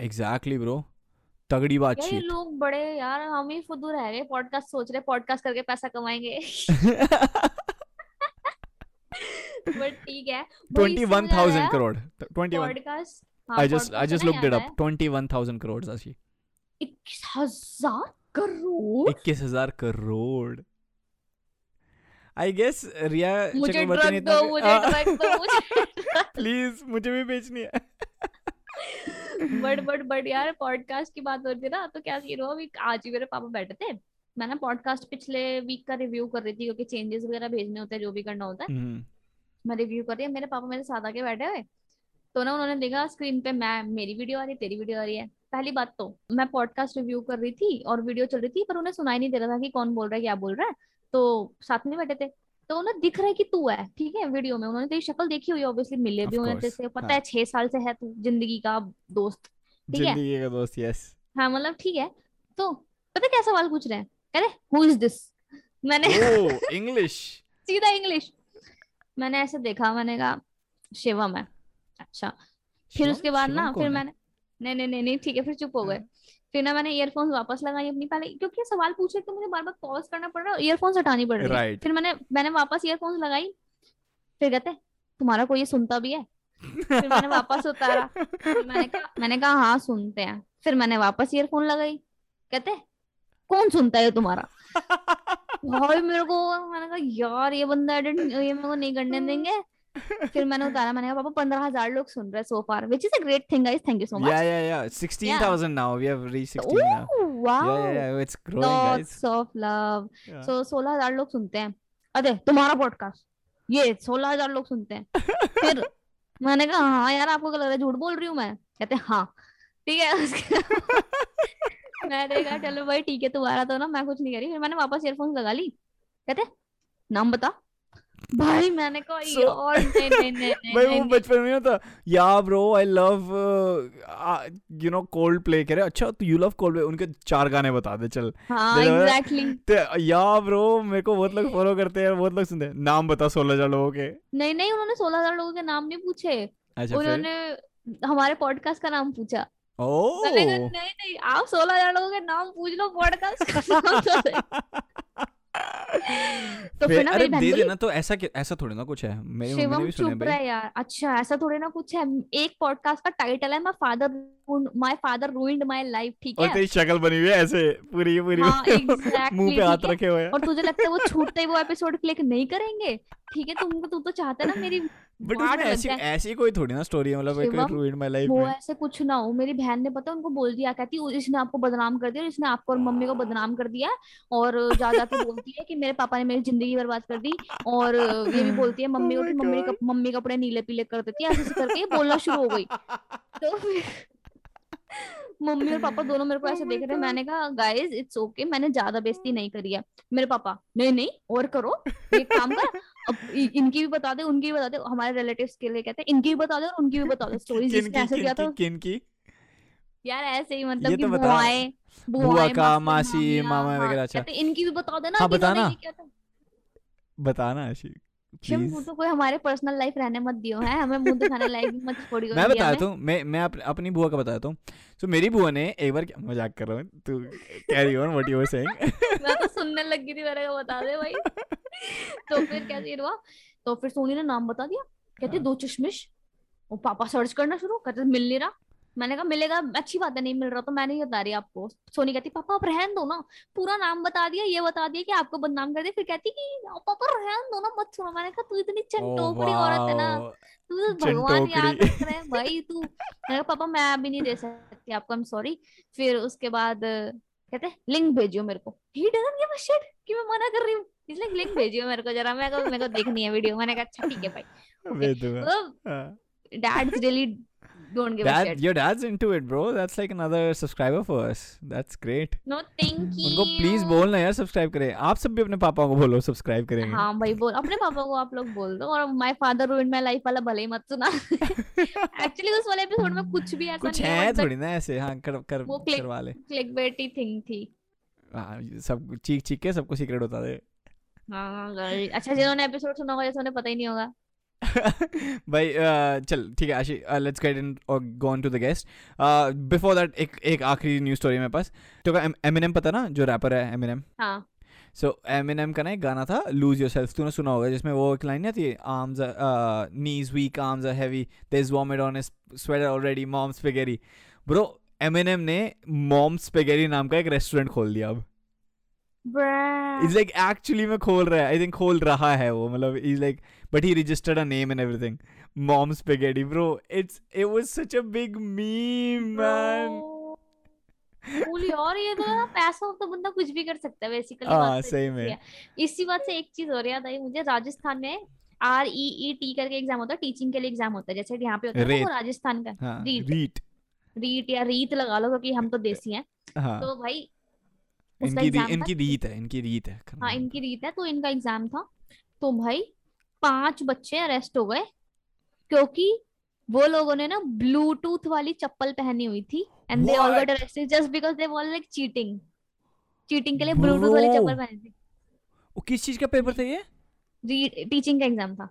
एग्जैक्टली ब्रो, तगड़ी बात है. ये लोग बड़े यार, हम ही फुदू रह रहे, पॉडकास्ट सोच रहे पॉडकास्ट करके पैसा कमाएंगे. बट ठीक है, इक्कीस हज़ार करोड़, इक्कीस podcast. I just I just looked it up, इक्कीस हज़ार करोड़. आशी इक्कीस हज़ार करोड़, इक्कीस हज़ार करोड़. I guess रिया मुझे ड्रग दो, मुझे ड्रग दो, मुझे प्लीज, मुझे भी बेचनी है. बट बट बट यार, पॉडकास्ट की बात हो रही थी ना, तो क्या सीन हुआ, अभी आज ही मेरे पापा बैठे थे, मैं ना पॉडकास्ट पिछले वीक का रिव्यू कर रही थी, क्योंकि चेंजेस वगैरह भेजने होते हैं, जो भी करना होता है मैं रिव्यू कर रही हूँ. मेरे पापा मेरे साथ आके बैठे हुए, तो ना उन्होंने देखा स्क्रीन पे मैं, मेरी वीडियो आ रही है, तेरी वीडियो आ रही है. पहली बात तो मैं पॉडकास्ट रिव्यू कर रही थी और वीडियो चल रही थी, पर उन्हें सुनाई नहीं दे रहा था कि कौन बोल रहा है, क्या बोल रहा है. तो साथ में बैठे थे, तो उन्हें दिख रहा है कि तू है, ठीक है, वीडियो में. उन्होंने तेरी शक्ल देखी हुई, ऑब्वियसली मिले भी होंगे तेरे, पता है छह साल से है तू, जिंदगी का दोस्त, ठीक है, जिंदगी का दोस्त, यस, हाँ मतलब ठीक है. तो पता क्या सवाल पूछ रहे हैं, अरे हु इज दिस, मैंने इंग्लिश सीधा इंग्लिश मैंने ऐसे देखा, मैंने कहा शिवम है. अच्छा, फिर उसके बाद ना फिर मैंने नहीं नहीं नहीं नहीं ठीक है, फिर चुप हो गए. फिर ना मैंने ईयरफोन्स वापस लगाई अपनी, पहले क्योंकि सवाल पूछे तो मुझे बार बार पॉज करना पड़ रहा है, ईयरफोन्स हटानी पड़ रही है. फिर मैंने मैंने वापस ईयरफोन्स लगाई, फिर कहते तुम्हारा कोई ये सुनता भी है? फिर मैंने वापस उतारा, मैंने कहा मैंने कहा हाँ सुनते हैं. फिर मैंने वापस ईयरफोन लगाई, कहते कौन सुनता है तुम्हारा? भाई मेरे को, मैंने कहा यार ये बंदा एडिट ये मेरे को नहीं करने देंगे. फिर मैंने उतारा, मैंने कहा पापा पंद्रह हज़ार लोग सुन रहे हैं सो फार, which is a great thing guys, thank you so much. Yeah yeah yeah, sixteen thousand now, we have reached sixteen now. Wow. Yeah yeah, it's growing guys. Lots of love. So सोलह हज़ार लोग सुनते हैं. अरे तुम्हारा पॉडकास्ट ये सोलह हज़ार लोग सुनते हैं. फिर मैंने कहा हाँ यार आपको क्या लग रहा है झूठ बोल रही हूँ मैं? कहते हाँ ठीक है. मैंने कहा चलो भाई ठीक है तुम्हारा तो ना, मैं कुछ नहीं करी. फिर मैंने वापस ईयरफोन लगा ली, कहते नाम बता भाई. मैंने कहा so, और नहीं नहीं नहीं भाई वो बचपन में होता या bro I love you no Coldplay, कह रहे अच्छा तो यू लव कोल्ड प्ले, उनके चार गाने बता दे चल. हाँ एग्जैक्टली exactly. या ब्रो मेरे को बहुत लोग फॉलो करते हैं, बहुत लोग सुनते हैं, नाम बता सोलह हजार लोगों के. नहीं नहीं उन्होंने सोलह हजार लोगों के नाम नहीं पूछे, उन्होंने हमारे पॉडकास्ट का नाम पूछा. Oh. नहीं नहीं आप सोलह हजार लोगों के नाम पूछ लो पॉडकास्ट. तो फिर ना मेरी बहन बोली ना, तो ऐसा ऐसा थोड़े ना कुछ है, मेरी मम्मी भी सुने भाई यार. अच्छा ऐसा थोड़े ना कुछ है, एक पॉडकास्ट का टाइटल है my father my father ruined my life, ठीक है, और तेरी शक्ल बनी हुई है ऐसे पूरी पूरी, हां एग्जैक्टली, मुंह पे हाथ रखे हुए हैं, और तुझे लगता है वो छूटते ही वो एपिसोड क्लिक नहीं करेंगे, ठीक है, तुम तुम तो चाहते ना मेरी बट ऐसी ऐसी कोई थोड़ी ना स्टोरी है, मतलब एक रूइंड माय लाइफ वो ऐसे कुछ ना हो. मेरी बहन ने पता उनको बोल दिया, कहती इसने आपको बदनाम कर दिया, इसने आपको और मम्मी को बदनाम कर दिया, और ज्यादा तो बोलती है कि मेरे पापा ने मेरी जिंदगी बर्बाद कर दी, और ये भी बोलती है मम्मी को oh मम्मी कप, मम्मी कपड़े नीले पीले कर देती है, ऐसे करके बोलना शुरू हो गई. तो मम्मी और पापा दोनों मेरे को ऐसे oh देख रहे हैं. मैंने कहा गाइस इट्स ओके, मैंने ज्यादा बेइज्जती नहीं करी है. मेरे पापा नहीं नहीं और करो, एक काम कर अब इनकी भी बता दे उनकी भी बता दे, हमारे रिलेटिव्स के लिए कहते हैं इनकी भी बता दे और उनकी भी बता दे स्टोरीज, इसने ऐसे किया था किनकी यार ऐसे ही, मतलब कि बुआएं बुआ का मासी मामा वगैरह. अच्छा इनकी भी बता देना. हाँ बताना बताना आशिक प्लीज, मुझे कोई हमारे पर्सनल लाइफ रहने मत दियो है, हमें मुंह दिखाने लायक मत छोड़ियो. मैं बताता हूँ, मैं मैं अपनी बुआ का बताता हूँ. सो मेरी बुआ ने एक बार, मजाक कर रहा हूँ, तू carry on what you were saying. मैं तो सुनने लग गई थी, मैंने कहा बता दे भाई. तो फिर क्या सीन हुआ, तो फिर सोनी ने नाम बता दिया, कहते दो चश्मिश, और पापा सर्च करना शुरू करते मिल नहीं रहा. मैंने कहा मिलेगा, अच्छी बात है, नहीं मिल रहा तो मैं नहीं बता रही आपको। सोनी कहती पापा आप रहन दो ना, पूरा नाम बता दिया, ये बता दिया कि आपको बदनाम कर दिया, फिर कहती कि पापा रहन दो ना मत सुनो। मैंने कहा तू इतनी चंटोकड़ी औरत है ना, तू भगवान याद रख रहे हैं भाई तू। मैंने कहा पापा मैं अभी नहीं दे सकती आपको, आई एम सॉरी। फिर उसके बाद कहते लिंक भेजियो मेरे को, he doesn't give a shit कि मैं मना कर रही हूँ, इसलिए लिंक भेजियो मेरे को जरा, मैं को, मेरे को देखनी है वीडियो। मैंने कहा अच्छा ठीक है भाई। Dads really don't give Dad, a shit. Your dad's into it bro, that's like another subscriber for us, that's great. No thank you. उनको please बोलना यार subscribe करें। आप सब भी अपने पापा को बोलो subscribe करेंगे। हाँ भाई बोल, अपने पापा को आप लोग बोल दो। और my father ruined my life वाला भले ही मत सुना। Actually उस वाले एपिसोड में कुछ भी ऐसा कुछ है थोड़ी ना ऐसे, हाँ कर कर करवा ले, clickbaity thing थी। हाँ सब चीख चीख के सबको सीक्रेट होता है। हाँ गाइस, अच्छा जिन्होंने एपिसोड सुना होगा जैसे उन्हें पता ही नहीं होगा। भाई uh, चल ठीक है आशी, लेट्स गेट इन और go on to the guest. Before that एक एक आखिरी न्यूज स्टोरी मेरे पास। तो एमिनेम पता ना जो रैपर है एमिनेम, हाँ सो एमिनेम का ना एक गाना था लूज योर सेल्फ, तूने सुना होगा, जिसमें वो एक लाइन नहीं आती arms are knees weak, arms are heavy, there is vomit on his sweater already, mom's spaghetti. Bro Eminem ने मॉम्स स्पैगेटी नाम का एक रेस्टोरेंट खोल दिया अब। It's like actually मैं खोल रहा है, I think खोल रहा है वो, मतलब he's like but he registered a name and everything, Mom's Spaghetti bro, it's it was such a big meme man. बोली और ये तो पैसा हो तो बंदा कुछ भी कर सकता है बेसिकली। हाँ सही में। इसी बात से एक चीज और याद आई मुझे, राजस्थान में आर ई ई टी करके एग्जाम होता है, टीचिंग के लिए एग्जाम होता है, जैसे यहाँ पे होता है वो राजस्थान का रीट, रीट या रीत लगा लो क्योंकि हम तो देसी है। तो भाई इनकी री, इनकी रीत है, इनकी रीत है, हाँ इनकी रीत है। तो इनका एग्जाम था, तो भाई पांच बच्चे अरेस्ट हो गए क्योंकि वो लोगों ने ना ब्लूटूथ वाली चप्पल पहनी हुई थी, and they all got arrested just because they were like cheating, cheating के लिए ब्लूटूथ वाली चप्पल पहनी थी। वो किस चीज का पेपर था ये? टीचिंग का एग्जाम था।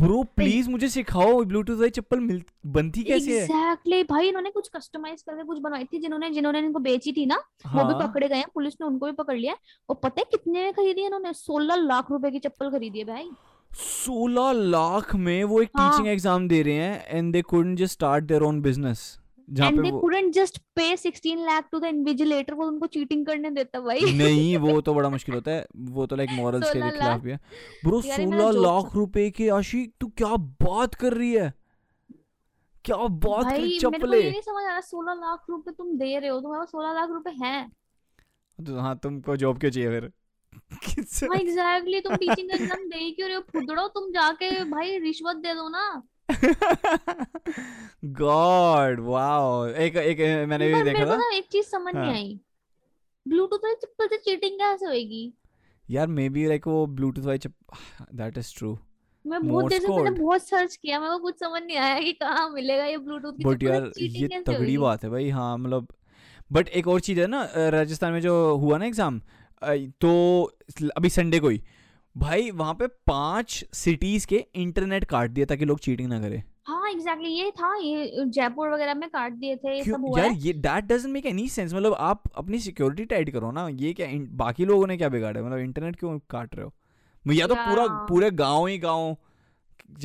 ब्रो प्लीज मुझे सिखाओ ब्लूटूथ वाली चप्पल मिल बनती कैसे है। एग्जैक्टली भाई, इन्होंने कुछ कस्टमाइज करके कुछ बनवाई थी, जिन्होंने जिन्होंने इनको बेची थी ना, हाँ। वो भी पकड़े गए हैं, पुलिस ने उनको भी पकड़ लिया। और पता है कितने में खरीदी इन्होंने? सोलह लाख रुपए की चप्पल खरीदी है भाई, सोलह लाख में। वो एक टीचिंग एग्जाम दे रहे हैं and they couldn't just start their own business, and they couldn't just pay सोलह लाख टू द इन्विजिलेटर। वो उनको चीटिंग करने देता भाई नहीं, वो तो बड़ा मुश्किल होता है, वो तो लाइक मॉरल्स के खिलाफ भी है ब्रो। सोलह लाख रुपए के आशी, तू क्या बात कर रही है, क्या बात कर रही है। चप्पले मेरे को नहीं समझ आ रहा, सोलह लाख रुपए तुम दे रहे हो, तुम्हारे सोलह लाख रुपए हैं, हां तुमको जॉब क्यों चाहिए फिर? हां एग्जैक्टली, तुम टीचिंग का एग्जाम दे क्यों रहे हो फुदड़ो, तुम जाके भाई रिश्वत दे दो ना। गॉड वाओ, एक एक मैंने भी देखा था, एक चीज समझ नहीं आई, ब्लूटूथ वाली चप्पल से चीटिंग कैसे होगी यार? मे बी लाइक वो ब्लूटूथ वाली चप्पल, दैट इज ट्रू। मैं बहुत देर से मैंने बहुत सर्च किया, मेरे को कुछ समझ नहीं आया कि कहां मिलेगा ये ब्लूटूथ की चप्पल। बट यार ये तगड़ी बात है भाई, हां मतलब। बट एक और चीज है ना, राजस्थान में जो हुआ ना एग्जाम, तो अभी संडे को ही भाई वहां पे पांच सिटीज के इंटरनेट काट दिया ताकि लोग चीटिंग ना करें। हाँ एग्जैक्टली ये था, ये जयपुर वगैरह में काट दिए थे ये सब हुआ यार है? ये that doesn't make any sense, मतलब आप अपनी सिक्योरिटी टाइट करो ना, ये क्या इन, बाकी लोगों ने क्या बिगाड़ा, मतलब इंटरनेट क्यों काट रहे हो? या तो पूरा पूरे गाँव ही गाँव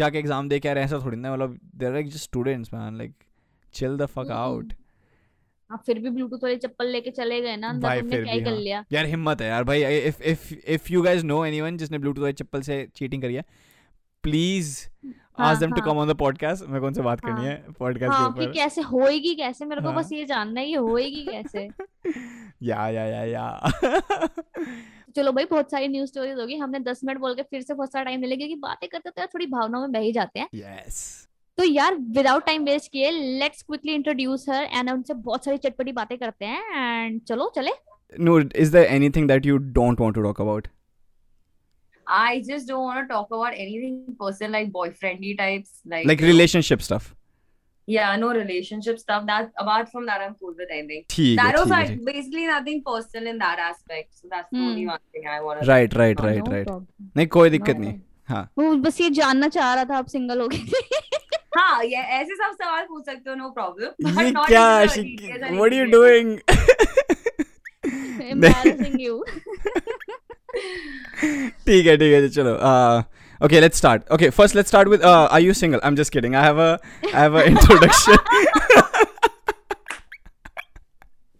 जाके एग्जाम दे के आ रहे, ऐसा थोड़ी ना, मतलब there are just students man, like chill the fuck out. आप फिर भी ब्लूटूथ वाली चप्पल लेके चले गए ना अंदर, तुमने क्या ही कर लिया यार, हिम्मत है यार भाई। If if if you guys know anyone जिसने ब्लूटूथ वाली चप्पल से चीटिंग करी है, please ask them to come on the podcast, मैं कौन से बात करनी है पॉडकास्ट के ऊपर, कि कैसे होएगी, कैसे मेरे को बस ये जानना है ये होएगी कैसे। या या या या चलो भाई बहुत सारी न्यूज़ स्टोरीज होगी, हमने दस मिनट बोल के फिर से बहुत सारा टाइम ले लिया, क्योंकि बातें करते तो यार थोड़ी भावनाओं में बह ही जाते हैं। यस तो यार विदाउट टाइम वेस्ट किए let's quickly introduce her, and उनसे बहुत सारी चटपटी बातें करते हैं, एंड चलो चले। Noor, is there anything that you don't want to talk about? I just don't want to talk about anything personal, like boyfriendy types, like like relationship stuff. Yeah, no relationship stuff. That apart from that, I'm cool with anything. Theek that was like basically nothing personal in that aspect. So that's the hmm. only one thing I want to. Right, right, right, no, right. नहीं कोई दिक्कत नहीं, हाँ। वो बस ये जानना चाह रहा था आप सिंगल हो गए थे। हाँ ये ऐसे सब सवाल पूछ सकते हो, no problem. ये क्या? What are you doing? Embarrassing you. ठीक है ठीक है चलो, Okay, let's start. Okay, first let's start with uh, are you single? I'm just kidding. I have a I have an introduction.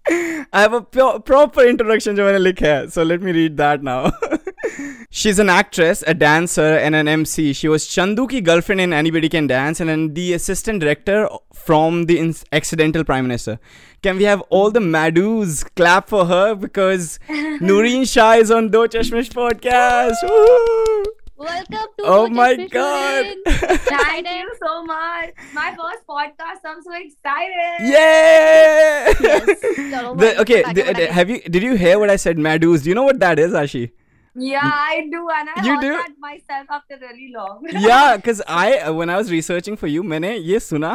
I have a pure, proper introduction जो मैंने लिखा है. So let me read that now. She's an actress, a dancer, and an M C. She was Chandu ki girlfriend in Anybody Can Dance and the assistant director from the Accidental Prime Minister. Can we have all the Madus clap for her because Noorin Shah is on Do Chashmish podcast. Woo! Welcome to Oh Do my Chashmish God! Thank you so much. My first podcast. I'm so excited. Yay! Yes. The, okay, the, the, have you? Did you hear what I said? Madus. Do you know what that is, Ashi? Yeah, I do, and I heard that myself after really long. Yeah, because I when I was researching for you, मैंने ये सुना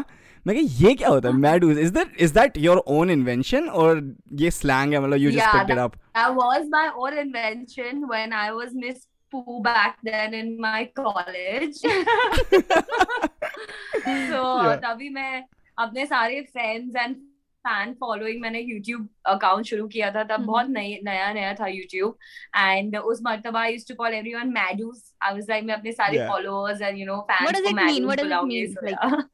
मैं कहा ये क्या होता है Madus? Is that is that your own invention or ये slang है मतलब you just picked it up? Yeah, that was my own invention when I was Miss Poo back then in my college. So तभी मैं अपने सारे friends and फैन फॉलोइंग मैंने यूट्यूब अकाउंट शुरू किया था तब बहुत नया नया था यूट्यूब एंड उस मर्तबा I used to call everyone मैडूस आई वाज लाइक मैं अपने सारे followers and you know fans को मैडूस बुलाऊंगी like,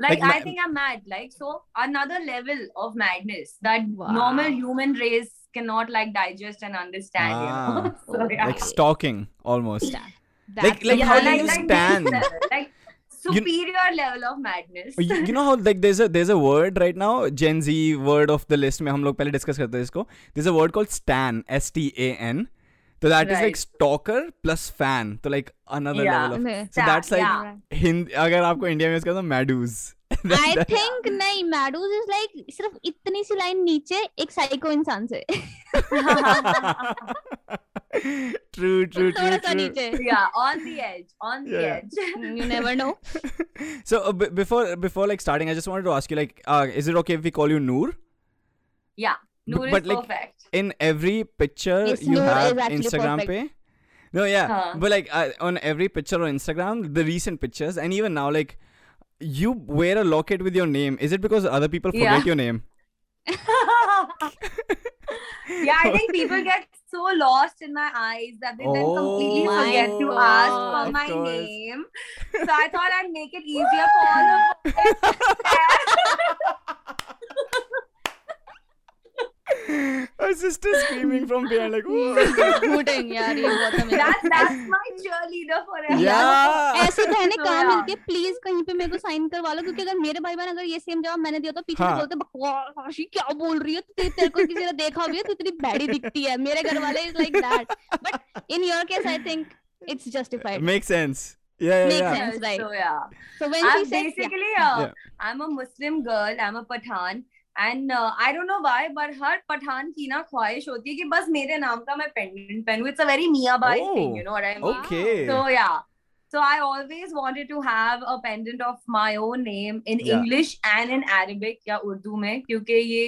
like I think I'm mad like so another level of madness that wow. normal human race cannot like digest and understand ah, you know so, yeah. like stalking almost yeah. like like yeah, how do like, you like, stand like superior you, level of madness you, you know how like there's a there's a word right now Gen Z word of the list mein hum log pehle discuss karte the isko there's a word called stan S T A N so that right. is like stalker plus fan so like another yeah. level of okay. so stan, that's like yeah. Hindi agar aapko India mein uska to Madus I that, think nahi Madus is like sirf itni si line niche ek psycho insaan se True, true, true, true. Yeah, on the edge, on the yeah. edge. You never know. So uh, b- before, before like starting, I just wanted to ask you, like, uh, is it okay if we call you Noor? Yeah, Noor b- but, is like, perfect. In every picture it's you Noor have Instagram perfect. Pe. No, yeah, huh. but like uh, on every picture on Instagram, the recent pictures, and even now, like, you wear a locket with your name. Is it because other people forget yeah. your name? Yeah, I think people get so lost in my eyes that they oh, then completely forget to ask for my course. name. So I thought I'd make it easier for all of them. Our sister screaming from behind like, "Whoa!" That's that's my cheerleader forever. Yeah. ऐसे बहने काम मिलके please कहीं पे मेरे को sign करवा लो क्योंकि अगर मेरे भाई बहन अगर ये same जवाब मैंने दिया तो पीछे बोलते बकवास क्या बोल रही हो तू तेरे को किसी ने देखा भी है तू इतनी बैडी दिखती है मेरे घर वाले is like that but in your case I think it's justified. Makes sense. Yeah, yeah, Makes yeah. sense, right? So yeah. So when I'm she says, basically, yeah. Uh, I'm a Muslim girl. I'm a Pathan. And uh, I don't know why, but हर पठान की ना ख्वाहिश होती है कि बस मेरे नाम का मैं pendant पहनूं. It's a very Mia-bai oh, thing, you know what I mean? Okay. So yeah, so I always wanted to have a pendant of my own name in yeah. English and in Arabic या उर्दू में क्योंकि ये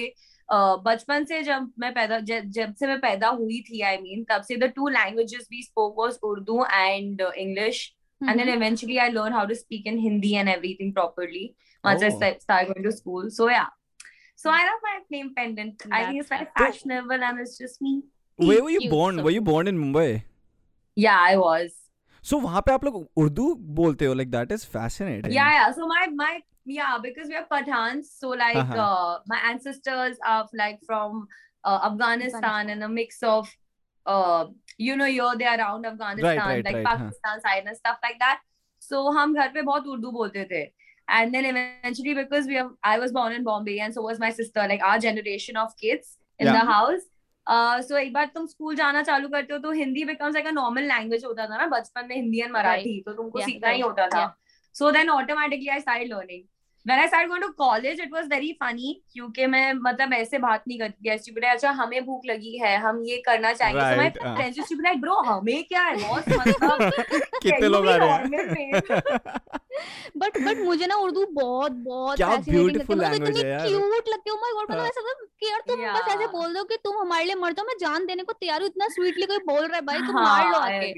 बचपन से जब मैं पैदा जब से मैं पैदा हुई थी I mean तब से the two languages we spoke was Urdu and English. Mm-hmm. And then eventually I learned how to speak in Hindi and everything properly once oh. I started going to school. So yeah. So I love my name pendant. That's I think it's very fashionable and it's just me. Where were you Cute, born? So. Were you born in Mumbai? Yeah, I was. So वहाँ पे आप लोग उर्दू बोलते हो like that is fascinating. Yeah, yeah. So my my yeah because we are Pathans so like uh-huh. uh, my ancestors are like from uh, Afghanistan and a mix of uh, you know you're there around Afghanistan right, right, like right, Pakistan huh. side and stuff like that. So हम घर पे बहुत उर्दू बोलते थे. And then eventually, because we have, I was born in Bombay, and so was my sister. Like our generation of kids in yeah. the house. Uh, so एक बार तुम स्कूल जाना चालू करते हो तो Hindi becomes like a normal language होता था ना बचपन में हिंदी और मराठी तो तुमको सीखना ही होता था. So then automatically I started learning. When I started going to college, it was very funny क्योंकि मैं मतलब ऐसे बात नहीं करती ऐसी बोले अच्छा हमें भूख लगी है हम ये करना चाहेंगे. So my friends just like bro हमें क्या है lost मतलब कितने लोग आ रहे हैं बट बट मुझे ना उर्दू बहुत बहुत ब्यूटीफुल लैंग्वेज है यार क्यूट लगती है ओ माय गॉड मतलब ऐसा केयर तुम बस ऐसे बोल दो कि तुम हमारे लिए मर जाओ मैं जान देने को तैयार हूं इतना स्वीटली कोई बोल रहा है भाई तुम मार लो आके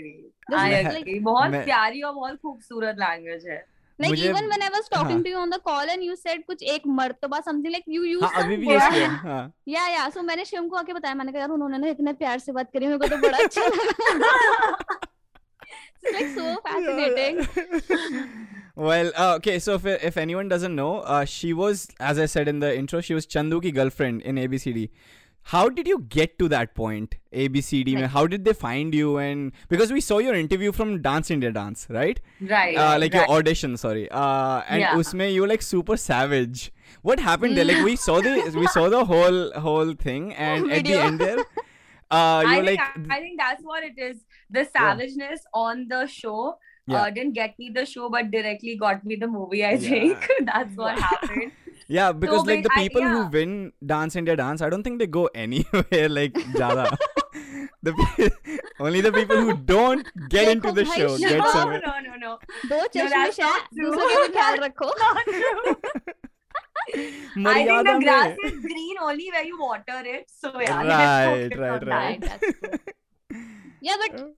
बहुत प्यारी और बहुत खूबसूरत लैंग्वेज है Like मुझे... even when I was talking हाँ. to you on the call and you said कुछ एक मर्तबा something like you used हाँ, some word. हाँ. Yeah yeah so मैंने शिवम को आके बताया मैंने कहा यार उन्होंने ना इतने प्यार से बात करी मेरे को तो बड़ा अच्छा लगा It's like so fascinating. Well, uh, okay, so if, if anyone doesn't know, uh, she was, as I said in the intro, she was Chandu ki girlfriend in A B C D. How did you get to that point, A B C D? Like, how did they find you? And because we saw your interview from Dance India Dance, right? Right. Uh, like right. your audition, sorry. Uh, and yeah. usme you were like super savage. What happened there? Like we saw the we saw the whole whole thing, and Video. At the end there, uh, you were like. I, I think that's what it is. The savageness yeah. on the show. Yeah. Uh, didn't get me the show, but directly got me the movie, I yeah. think. That's what happened. Yeah, because so, like the people I, yeah. who win Dance India Dance, I don't think they go anywhere like Jada. the pe- only the people who don't get into the show get somewhere. No, no, no. No, that's not true. Not true. I think the grass is green only where you water it. So yeah, right, right, right. Yeah, but...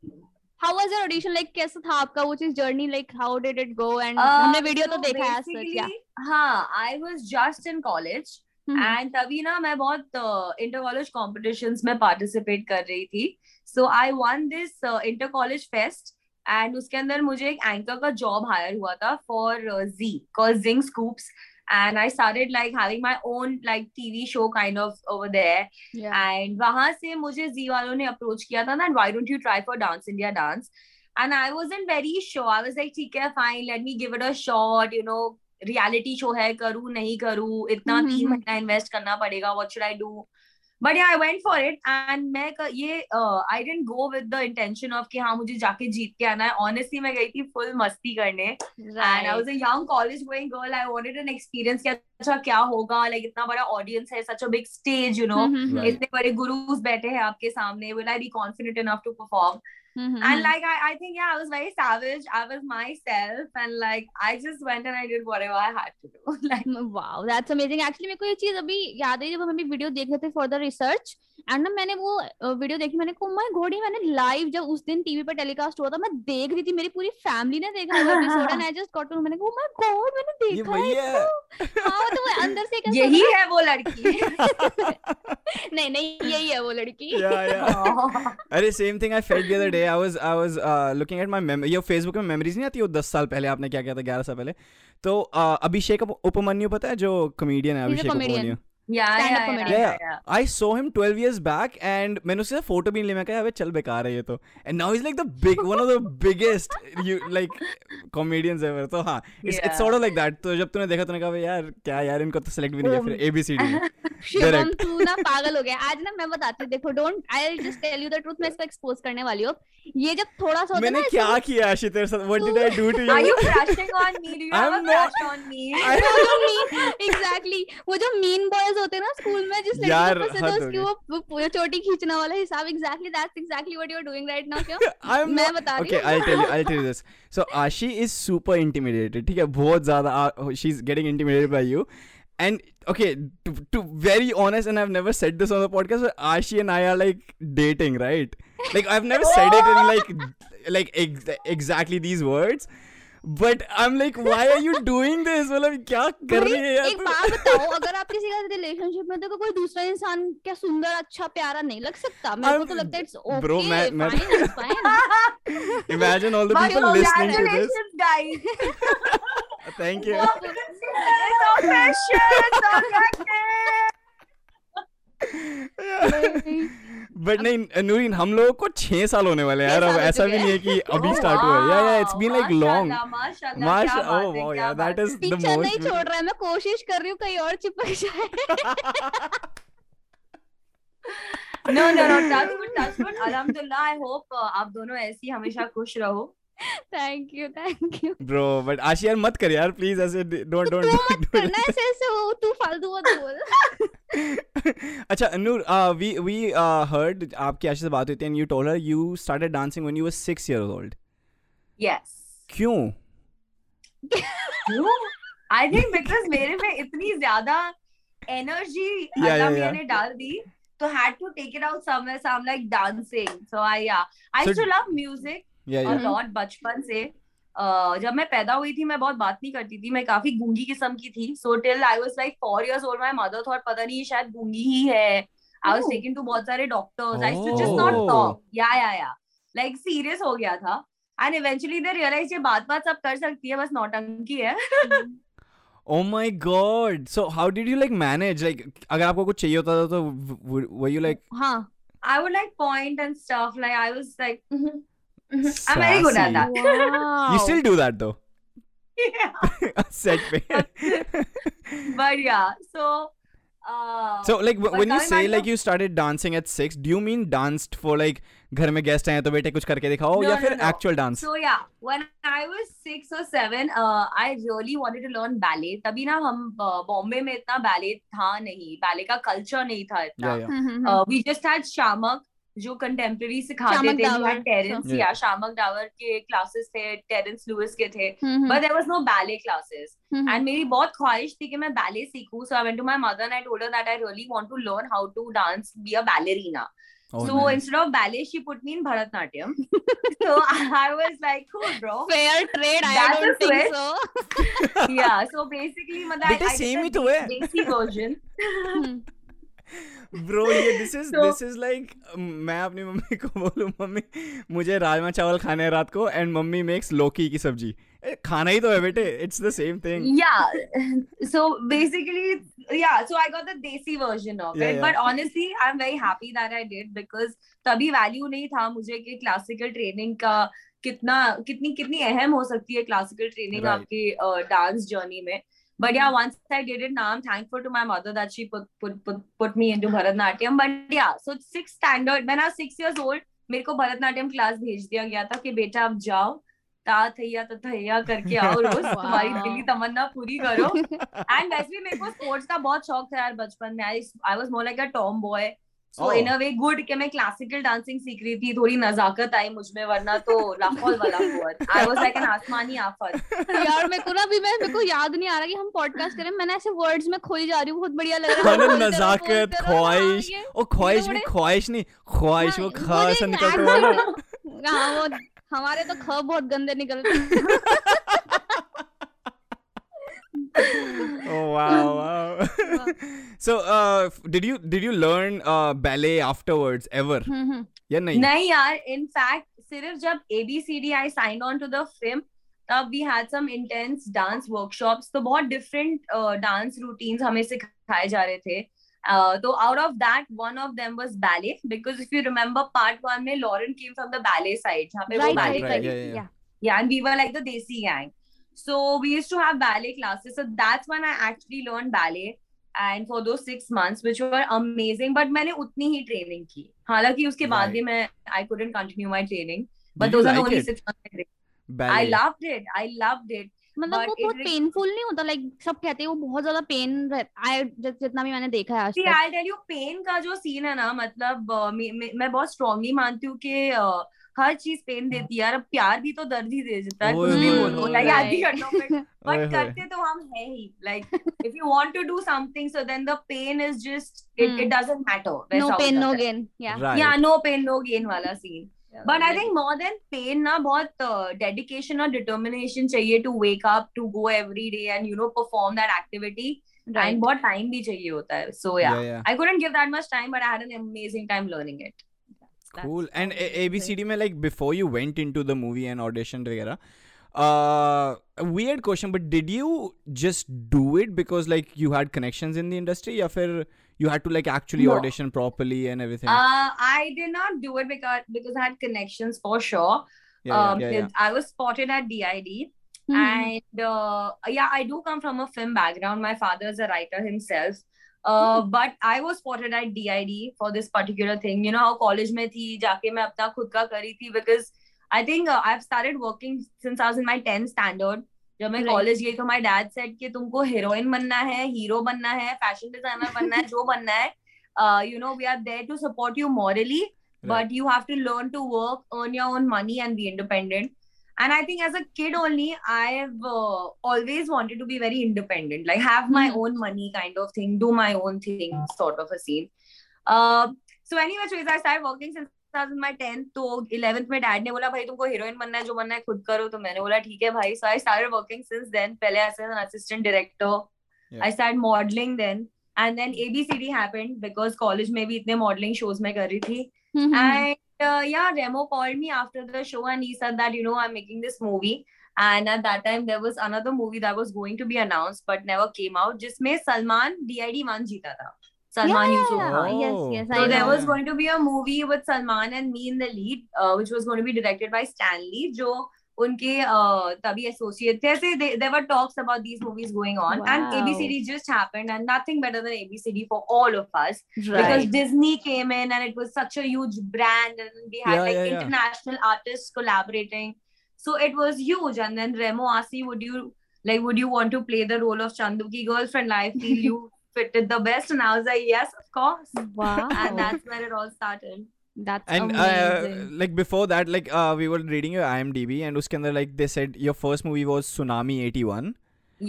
How was your audition? Like, कैसा था आपका वो चीज़ journey? Like, how did it go? And हमने video तो देखा है सर क्या? हाँ, I was just in college and तभी ना मैं बहुत inter-college competitions में participate कर रही थी. So I won this uh, inter-college fest and उसके अंदर मुझे एक anchor का job hire हुआ था for uh, Z called Zing Scoops. And I started like having my own like T V show kind of over there. Yeah. And वहाँ से मुझे Z वालों ने approach किया था ना, why don't you try for Dance India Dance? And I wasn't very sure. I was like, ठीक है, fine, let me give it a shot. You know, reality show है, करूँ नहीं करूँ, इतना तीन महीना invest करना पड़ेगा. What should I do? But yeah, I went for it. And मैं ये uh, I didn't go with the intention of कि हाँ मुझे जाके जीत के आना है. Honestly, मैं गई थी full मस्ती करने. Right. And I was a young college going girl. I wanted an experience कि अच्छा क्या होगा. Like इतना बड़ा audience है, such a big stage, you know. Mm-hmm. Right. इतने बड़े gurus बैठे हैं आपके सामने. Will I be confident enough to perform? Mm-hmm. And like I, I think yeah, I was very savage. I was myself, and like I just went and I did whatever I had to do. Like wow, that's amazing. Actually, मेरे को ये चीज़ अभी याद है जब हम अभी वीडियो देख रहे थे for the research, and ना मैंने वो वीडियो देखी मैंने को मैं घोड़ी मैंने लाइव जब उस दिन टीवी पर टेलीकास्ट हुआ था मैं देख रही थी मेरी पूरी फैमिली ने देखा वो episode and I just got to मैंने को मैं गॉड मैंने देखा है हाँ तो मैं अंदर से कैसे यही है वो लड़की नहीं नहीं यही है वो लड़की अरे same thing I felt the other day I was I was looking at my memory your Facebook में मेमोरीज नहीं आती वो दस साल पहले आपने क्या किया था ग्यारह साल पहले तो अभिषेक उपमन्यु पता है जो कॉमेडियन है अभिषेक Upmanyu Yeah, yeah, yeah, yeah, yeah. I saw him twelve years back and मैंने उससे फोटो भी लिया मैं कहा अबे चल बेकार है ये तो and now he's like the big one of the biggest you like comedians ever तो हाँ it's it's sort of like that तो जब तूने देखा तूने कहा यार क्या यार इनको तो select भी नहीं किया फिर A B C D Shivam तू ना पागल हो गया आज ना मैं बताती देखो don't I'll just tell you the truth मैं इसको expose करने वाली हूँ ये जब थोड़ा सा मैंने क्या किया आशी तेरे साथ what did I do to you are you crushing on me do you have a crush on me वो जो mean exactly वो जो mean boy होते ना स्कूल में जिस लड़की को पसंद उसकी वो पूरी चोटी खींचने वाला हिसाब exactly that's exactly what you are doing right now क्यों मैं बता रही हूं okay I will tell you I will tell you this so Ashi is super intimidated ठीक है बहुत ज्यादा she is getting intimidated by you and okay to, to very honest and I've never said this on the podcast but Ashi and I are like dating right like I've never said it in like like ex- exactly these words but I'm like why are you doing this मतलब क्या कर रही है यार एक बात बताओ अगर आप किसी का रिलेशनशिप में तो कोई दूसरा इंसान क्या सुंदर अच्छा प्यारा नहीं लग सकता मेरे को तो लगता है it's okay fine imagine all the people listening to this thank you but नहीं नूरीन हम लोगों को छह साल होने वाले यार अब ऐसा भी नहीं है कि अभी स्टार्ट हुआ है या इट्स बीन लाइक लॉन्ग माशाल्लाह दैट इज द मोस्ट नहीं छोड़ रहा है मैं कोशिश कर रही हूँ कहीं और चिपक जाए no no no touch wood touch wood अल्हम्दुलिल्लाह आई होप आप दोनों ऐसी हमेशा खुश रहो Thank you, thank you. Bro, but Ashi यार मत कर यार, please ऐसे don't don't. तू मत करना ऐसे ऐसे वो तू फालतू मत बोल. अच्छा नूर, we we uh, heard आपकी आशी से बात हुई थी and you told her you started dancing when you were six years old. Yes. क्यों? क्यों? I think because मेरे में इतनी ज़्यादा energy अल्लाह मियाँ ने डाल दी. So had to take it out somewhere. So I'm like dancing. So I yeah, I used to love music. Yeah, yeah. a lot बचपन से uh, जब मैं पैदा हुई थी मैं बहुत बात नहीं करती थी मैं काफी गूंगी किस्म की थी so till I was like four years old my mother thought पता नहीं शायद गूंगी ही है I was taken to बहुत सारे doctors I used to just not talk yeah yeah yeah like serious हो गया था and eventually they realize ये बात बात सब कर सकती है, बस नौटंकी है. Oh my God! So how did you like manage? Like अगर आपको कुछ चाहिए होता था तो were you like? हाँ, I would like point and stuff. Like I was like, I'm very good at that. Wow. You still do that though? Yeah. Set पे. But yeah, so. Uh, so like w- when you say like you started dancing at six, do you mean danced for like घर में guest आए तो बेटे कुछ करके दिखाओ no, या no, फिर no. actual dance? So yeah, when I was six or seven, uh, I really wanted to learn ballet. तभी ना हम बॉम्बे में इतना ballet था नहीं, ballet का culture नहीं था इतना. Yeah, yeah. Uh, we just had shamak जो contemporary सिखाते थे, जो टेरेंस या शामक डावर के क्लासेस थे, टेरेंस लुइस के थे, but there was no ballet classes. And मेरी बहुत ख्वाहिश थी कि मैं ballet सीखूं, so I went to my mother and I told her that I really want to learn how to dance, be a ballerina. Oh, so nice. Instead of ballet, she put me in Bharatnatyam. So I was like, cool, bro. Fair trade, I That's don't think switch. So. Yeah, so basically, मतलब I same ही तो है. Desi version. Bro, yeah, this is so, this is like मैं अपनी मम्मी को बोलूँ मम्मी मुझे राजमा चावल खाने हैं रात को and मम्मी makes लौकी की सब्जी खाना ही तो है बेटे it's the same thing. Yeah, so basically yeah, so I got the desi version of yeah, it. Yeah. But honestly, I'm very happy that I did because तभी value नहीं था मुझे कि classical training का कितना कितनी कितनी अहम हो सकती है classical training right. आपकी uh, dance journey में. But yeah, once I did it, now I'm thankful to my mother that she put put put, put me into Bharatnatyam. But yeah, so six standard, when I was six years old, मेरे को Bharatnatyam class भेज दिया गया था कि बेटा अब जाओ ता थैया ता थैया करके आओ रोज तुम्हारी दिली तमन्ना पूरी करो. And वैसे भी मेरे को sports का बहुत शौक था यार बचपन में. I I was more like a tomboy. So oh. in a way good कि मैं classical dancing सीख रही थी, थोड़ी नजाकत आई मुझ में वरना तो लाहौल वाला हुआ. I was like an आसमानी आफत. यार मेरे को ना भी मैं मेरे को याद नहीं आ रहा कि हम पॉडकास्ट करें, मैंने ऐसे वर्ड्स में खोई जा रही हूँ, बहुत बढ़िया लग रहा है. नजाकत ख्वाहिश और ख्वाहिश में ख्वाहिश नहीं ख्वाहिश वो खा से निकलता है ना. हाँ वो हमारे तो ख बहुत गंदे निकलते. Oh wow, wow. So uh, did you did you learn uh, ballet afterwards ever? Mm-hmm. या नहीं? नहीं यार, in fact सिर्फ जब A B C D I signed on to the film तब we had some intense dance workshops तो बहुत different uh, dance routines हमें सिखाए जा रहे थे. Uh, so out of that, one of them was ballet because if you remember part one में Lauren came from the ballet side जहाँ पे वो ballet करती थी. Yeah, yeah, and we were like the desi gang. So we used to have ballet classes. So that's when I actually learned ballet, and for those six months, which were amazing. But मैंने उतनी ही training की. हालांकि उसके बाद भी मैं I couldn't continue my training. But those are the only six months. I loved it. I loved it. मतलब वो बहुत painful नहीं होता. Like सब कहते हैं वो बहुत ज़्यादा pain रहता. I जितना भी मैंने देखा है आज तक. I'll tell you, pain का जो scene है ना, मतलब मैं बहुत strongly मानती हूँ कि हर चीज पेन देती है यार. अब प्यार भी तो दर्द ही दे देता है, कुछ भी बोलो लाइक आदि घंटों में बट करते तो हम है ही. Like if you want to do something so then the pain is just it it doesn't matter. No pain no gain. या नो पेन नो गेन वाला scene. But I think more than pain ना बहुत डेडिकेशन और डिटर्मिनेशन चाहिए to wake up to go every day and you know perform that activity. And बहुत टाइम भी चाहिए होता है. सो या I couldn't give that much time but I had an amazing time learning it. Cool. And A B C D में like before you went into the movie and auditioned वगैरह, uh, a weird question, but did you just do it because like you had connections in the industry या फिर you had to like actually no. audition properly and everything? Uh, I did not do it because because I had connections for sure. Yeah, um, yeah, yeah, yeah. I was spotted at D I D. Mm-hmm. And uh, yeah, I do come from a film background. My father is a writer himself. Uh, mm-hmm. But I was spotted at D I D for this particular thing. You know how college में थी जाके मैं अपना खुद का करी थी because I think uh, I've started working since I was in my tenth standard. जब मैं college गई तो my dad said कि तुमको heroine बनना है, hero बनना है, fashion designer बनना है, जो बनना है. Uh, you know we are there to support you morally, right. But you have to learn to work, earn your own money, and be independent. And I think as a kid only, I've uh, always wanted to be very independent, like have my mm-hmm. own money kind of thing, do my own thing sort of a scene. Uh, so anyway, so I started working since I was in my tenth, so eleventh में dad ने बोला भाई तुमको heroine बनना है, जो बनना है खुद करो. तो मैंने बोला ठीक है भाई. So I started working since then, पहले as an assistant director, yeah. I started modeling then. And then A B C D happened because college में भी इतने modeling shows में कर रही थी. Mm-hmm. And uh, yeah, Remo called me after the show and he said that, you know, I'm making this movie. And at that time, there was another movie that was going to be announced but never came out. जिसमें Salman D I D one जीता था. Salman yeah, used to win. Yes, yes. So I there know. was going to be a movie with Salman and me in the lead, uh, which was going to be directed by Stanley, जो उनके uh, तभी associate थे. So they, there were talks about these movies going on, wow. and A B C D just happened, and nothing better than A B C D for all of us right. because Disney came in and it was such a huge brand, and we had yeah, like yeah, international yeah. artists collaborating. So it was huge, and then Remo asked me, "Would you like? Would you want to play the role of Chandu ki girlfriend? I feel you fitted the best." And I was like, "Yes, of course." Wow! And that's where it all started. That's and, amazing. And uh, like before that, like uh, we were reading your IMDb, and uske andar like they said your first movie was Tsunami eighty-one.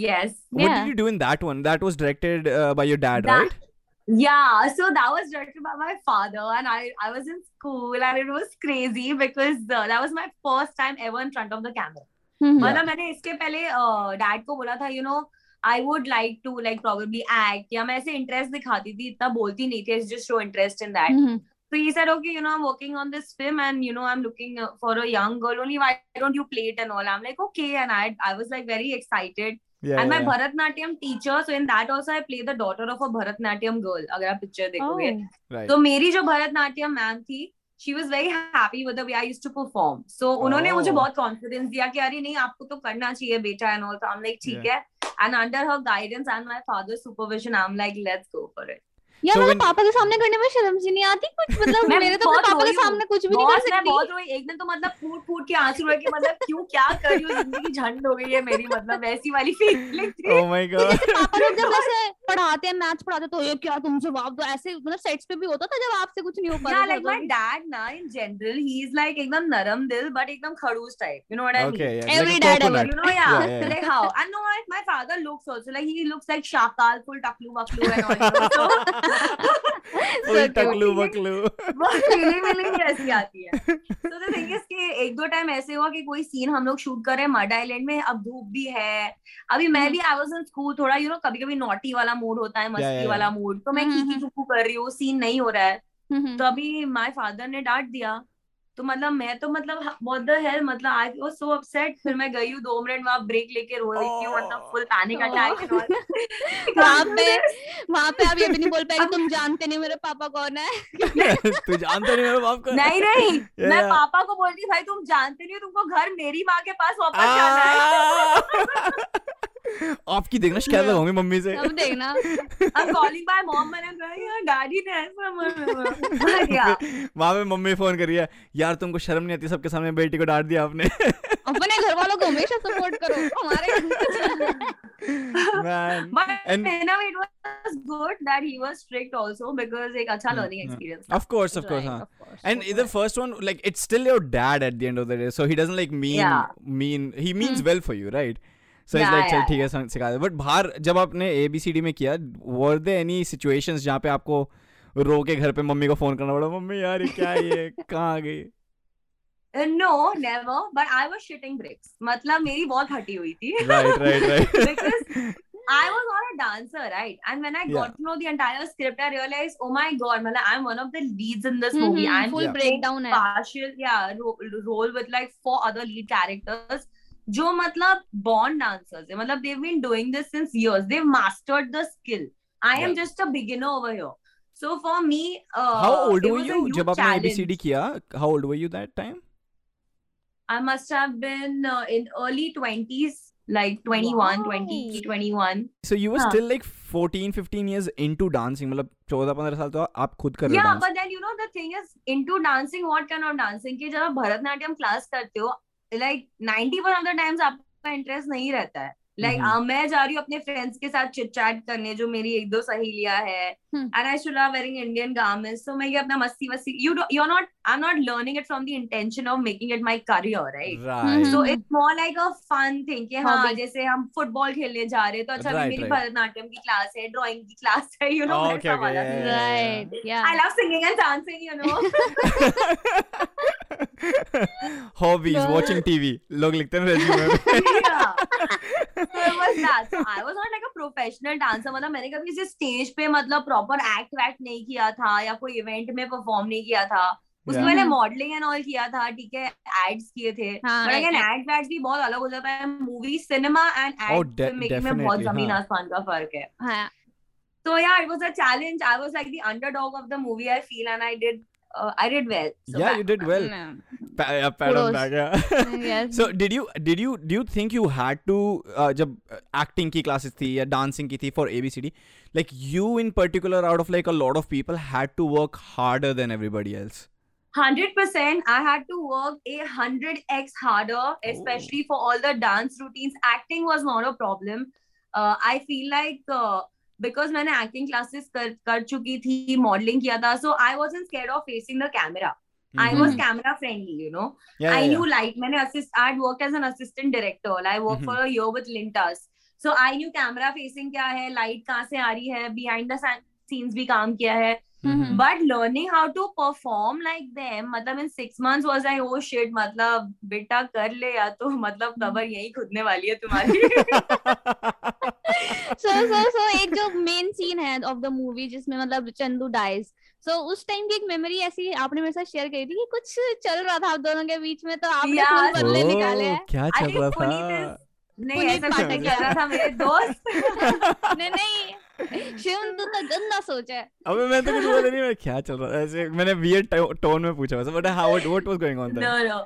Yes. What yeah. did you do in that one? That was directed uh, by your dad, that, right? Yeah, so that was directed by my father, and I, I was in school, and it was crazy because uh, that was my first time ever in front of the camera. मतलब मैंने इसके पहले dad को बोला था, you know, I would like to like probably act, या मैं ऐसे interest दिखाती थी, इतना बोलती नहीं थी, just show interest in that. Mm-hmm. So he said, okay, you know, I'm working on this film, and you know, I'm looking for a young girl. Only why don't you play it and all? I'm like, okay, and I, I was like very excited. Yeah, and yeah, my yeah. Bharatnatyam teacher, so in that also I play the daughter of a Bharatnatyam girl. Agar aap picture dekhoge, oh. right. So मेरी जो Bharatnatyam ma'am थी, she was very happy with the way I used to perform. So oh. उन्होंने मुझे बहुत confidence दिया कि अरे नहीं आपको तो करना चाहिए बेटा and all. So I'm like ठीक है. Yeah. And under her guidance and my father's supervision, I'm like let's go for it. यार मतलब पापा के सामने करने में शर्म सी नहीं आती कुछ मतलब मेरे तो पापा के सामने कुछ भी नहीं कर सकती मैं बहुत रोई एक दिन तो मतलब फूट फूट के आंसू रोए कि मतलब क्यों क्या कर रही हो जिंदगी झंड हो गई है मेरी मतलब वैसी वाली फीलिंग थी ओह माय गॉड जैसे पापा लोग जब ऐसे पढ़ाते हैं मैथ्स पढ़ाते तो ये क्या तुम जवाब दो ऐसे मतलब सेट्स पे भी होता था जब आपसे कुछ नहीं हो पाता लाइक माय डैड ना in general he is like एकदम नरम दिल बट एकदम खड़ूस type you know what I mean every dad you know या like how I know my father looks also like he looks like Shakaal full टकलू वकलू एंड ऑल एक दो टाइम ऐसे हुआ कि कोई सीन हम लोग शूट कर रहे हैं मड आइलैंड में अब धूप भी है अभी मैं भी आई वाज इन स्कूल थोड़ा यू नो कभी कभी नॉटी वाला मूड होता है मस्ती वाला मूड तो मैं की चुकू कर रही हूँ सीन नहीं हो रहा है तो अभी माय फादर ने डांट दिया तो मतलब मैं तो मतलब what the hell मतलब I was so upset फिर मैं गई हूँ दो मिनट वहाँ ब्रेक लेके रो रही थी मतलब full panic attack and all वहाँ पे वहाँ पे आप ये भी नहीं बोल पाएगी तुम जानते नहीं मेरे पापा कौन है तू जानते नहीं मेरे पापा कौन नहीं नहीं मैं पापा को बोलती भाई तुम जानते नहीं हो तुमको घर मेरी माँ के पास वापस जाना है आपकी देखना शिकायत होगी मम्मी से अब देखना I'm calling my mom and I'm daddy ने ऐसा वहाँ पे मम्मी फोन करी है यार तुमको शर्म नहीं आती सबके सामने बेटी को डांट दिया आपने अपने घर वालों को हमेशा सपोर्ट करो हमारे but and, you know, it was good that he was strict also because एक अच्छा learning experience of course of course हाँ and the first one like it's still your dad at the end of the day so he doesn't like mean yeah. mean he means well for you right so yeah, it's like yeah, चल ठीक है yeah. सिखा दे बट बाहर जब आपने A B C D में किया were there any situations जहाँ पे आपको रो के घर पे मम्मी को फोन करना पड़ा मम्मी यार ये क्या ये कहाँ आ गई No, never. But I was shitting bricks. मतलब मेरी बहुत फटी हुई थी. Right, right, right. Because I was not a dancer, right? And when I got yeah. to know the entire script, I realized, oh my god, मतलब I'm one of the leads in this mm-hmm. movie. I'm full yeah. breakdown. Partial, yeah, ro- role with like four other lead characters. जो मतलब born dancers हैं. मतलब they've been doing this since years. They've mastered the skill. I yeah. am just a beginner over here. So for me, uh, how old were you जब आपने A B C D किया? How old were you that time? I must have been uh, in early twenties, like twenty-one, wow. twenty, twenty-one. So you were huh. still like fourteen, fifteen years into dancing. मतलब fourteen, fifteen साल तो आप खुद कर रहे हो Yeah, but then you know the thing is into dancing, what kind of dancing? कि जब भरतनाट्यम class करते हो, like ninety-one of the times आपका interest नहीं रहता है. Like mm-hmm. uh, मैं जा रही हूँ अपने friends के साथ chit chat करने जो मेरी एक दो सहेलियाँ है hmm. and I should have wearing Indian garments so मैं ये अपना मस्ती वस्ती you do, you're not I'm not learning it from the intention of making it my career right, right. Mm-hmm. so it's more like a fun thing कि हाँ जैसे हम football खेलने जा रहे हैं तो अच्छा right, मेरी right. भरतनाट्यम की class है drawing की class है you know oh, okay, okay, yeah, yeah, right yeah I love singing and dancing you know Hobbies, watching T V. लोग लिखते हैं resume में. So it was that. So I was not like a professional dancer. मतलब मैंने कभी इसे stage पे मतलब proper act act नहीं किया था या कोई event में perform नहीं किया था. उसमें मैंने मॉडलिंग एंड ऑल किया था, ठीक है, एड्स किए थे, बट अगेन एड्स एड्स भी बहुत अलग हो जाता है, movie cinema and ads making में बहुत जमीन आसमान का फर्क है. So yeah, it was a challenge. I was like the underdog of the movie, I feel, and I did, uh, I did well. So yeah, that, you did well. Yeah. Pa- yeah, pat on back. Yeah. Yes. So did you, did you, do you think you had to, uh, जब acting की classes थी या dancing की थी for A B C D, like you in particular out of like a lot of people had to work harder than everybody else? one hundred percent I had to work a one hundred x harder, especially oh. for all the dance routines. Acting was not a problem. Uh, I feel like... Uh, because मैंने acting classes कर कर चुकी थी, modeling किया था, so I wasn't scared of facing the camera. Mm-hmm. I was camera friendly, you know. Yeah, I yeah, knew yeah. like मैंने assist, I worked as an assistant director. I worked mm-hmm. for a year with Lintas, so I knew camera facing क्या है, light कहाँ से आ रही है, behind the scenes भी काम किया है. Mm-hmm. But learning how to perform like them, मतलब in six months was like oh shit, मतलब बेटा कर ले या तो मतलब कबर यही खुदने वाली है तुम्हारी. so so so एक जो main scene है of the movie जिसमें मतलब चंदू dies, so उस टाइम की एक memory ऐसी आपने मेरे साथ share करी थी कि कुछ चल रहा था आप दोनों के बीच में, तो आपने फोन बदले निकाले हैं. क्या चल रहा था? नहीं ऐसा पार्टी कर रहा था मेरे दोस्त. नहीं नहीं शिवम तू तो गंदा सोच है. अबे मैं तो कुछ बोल नहीं, मैं क्या चल रहा ऐसे मैंने weird tone में पूछा वैसे, but how what was going on there? No no.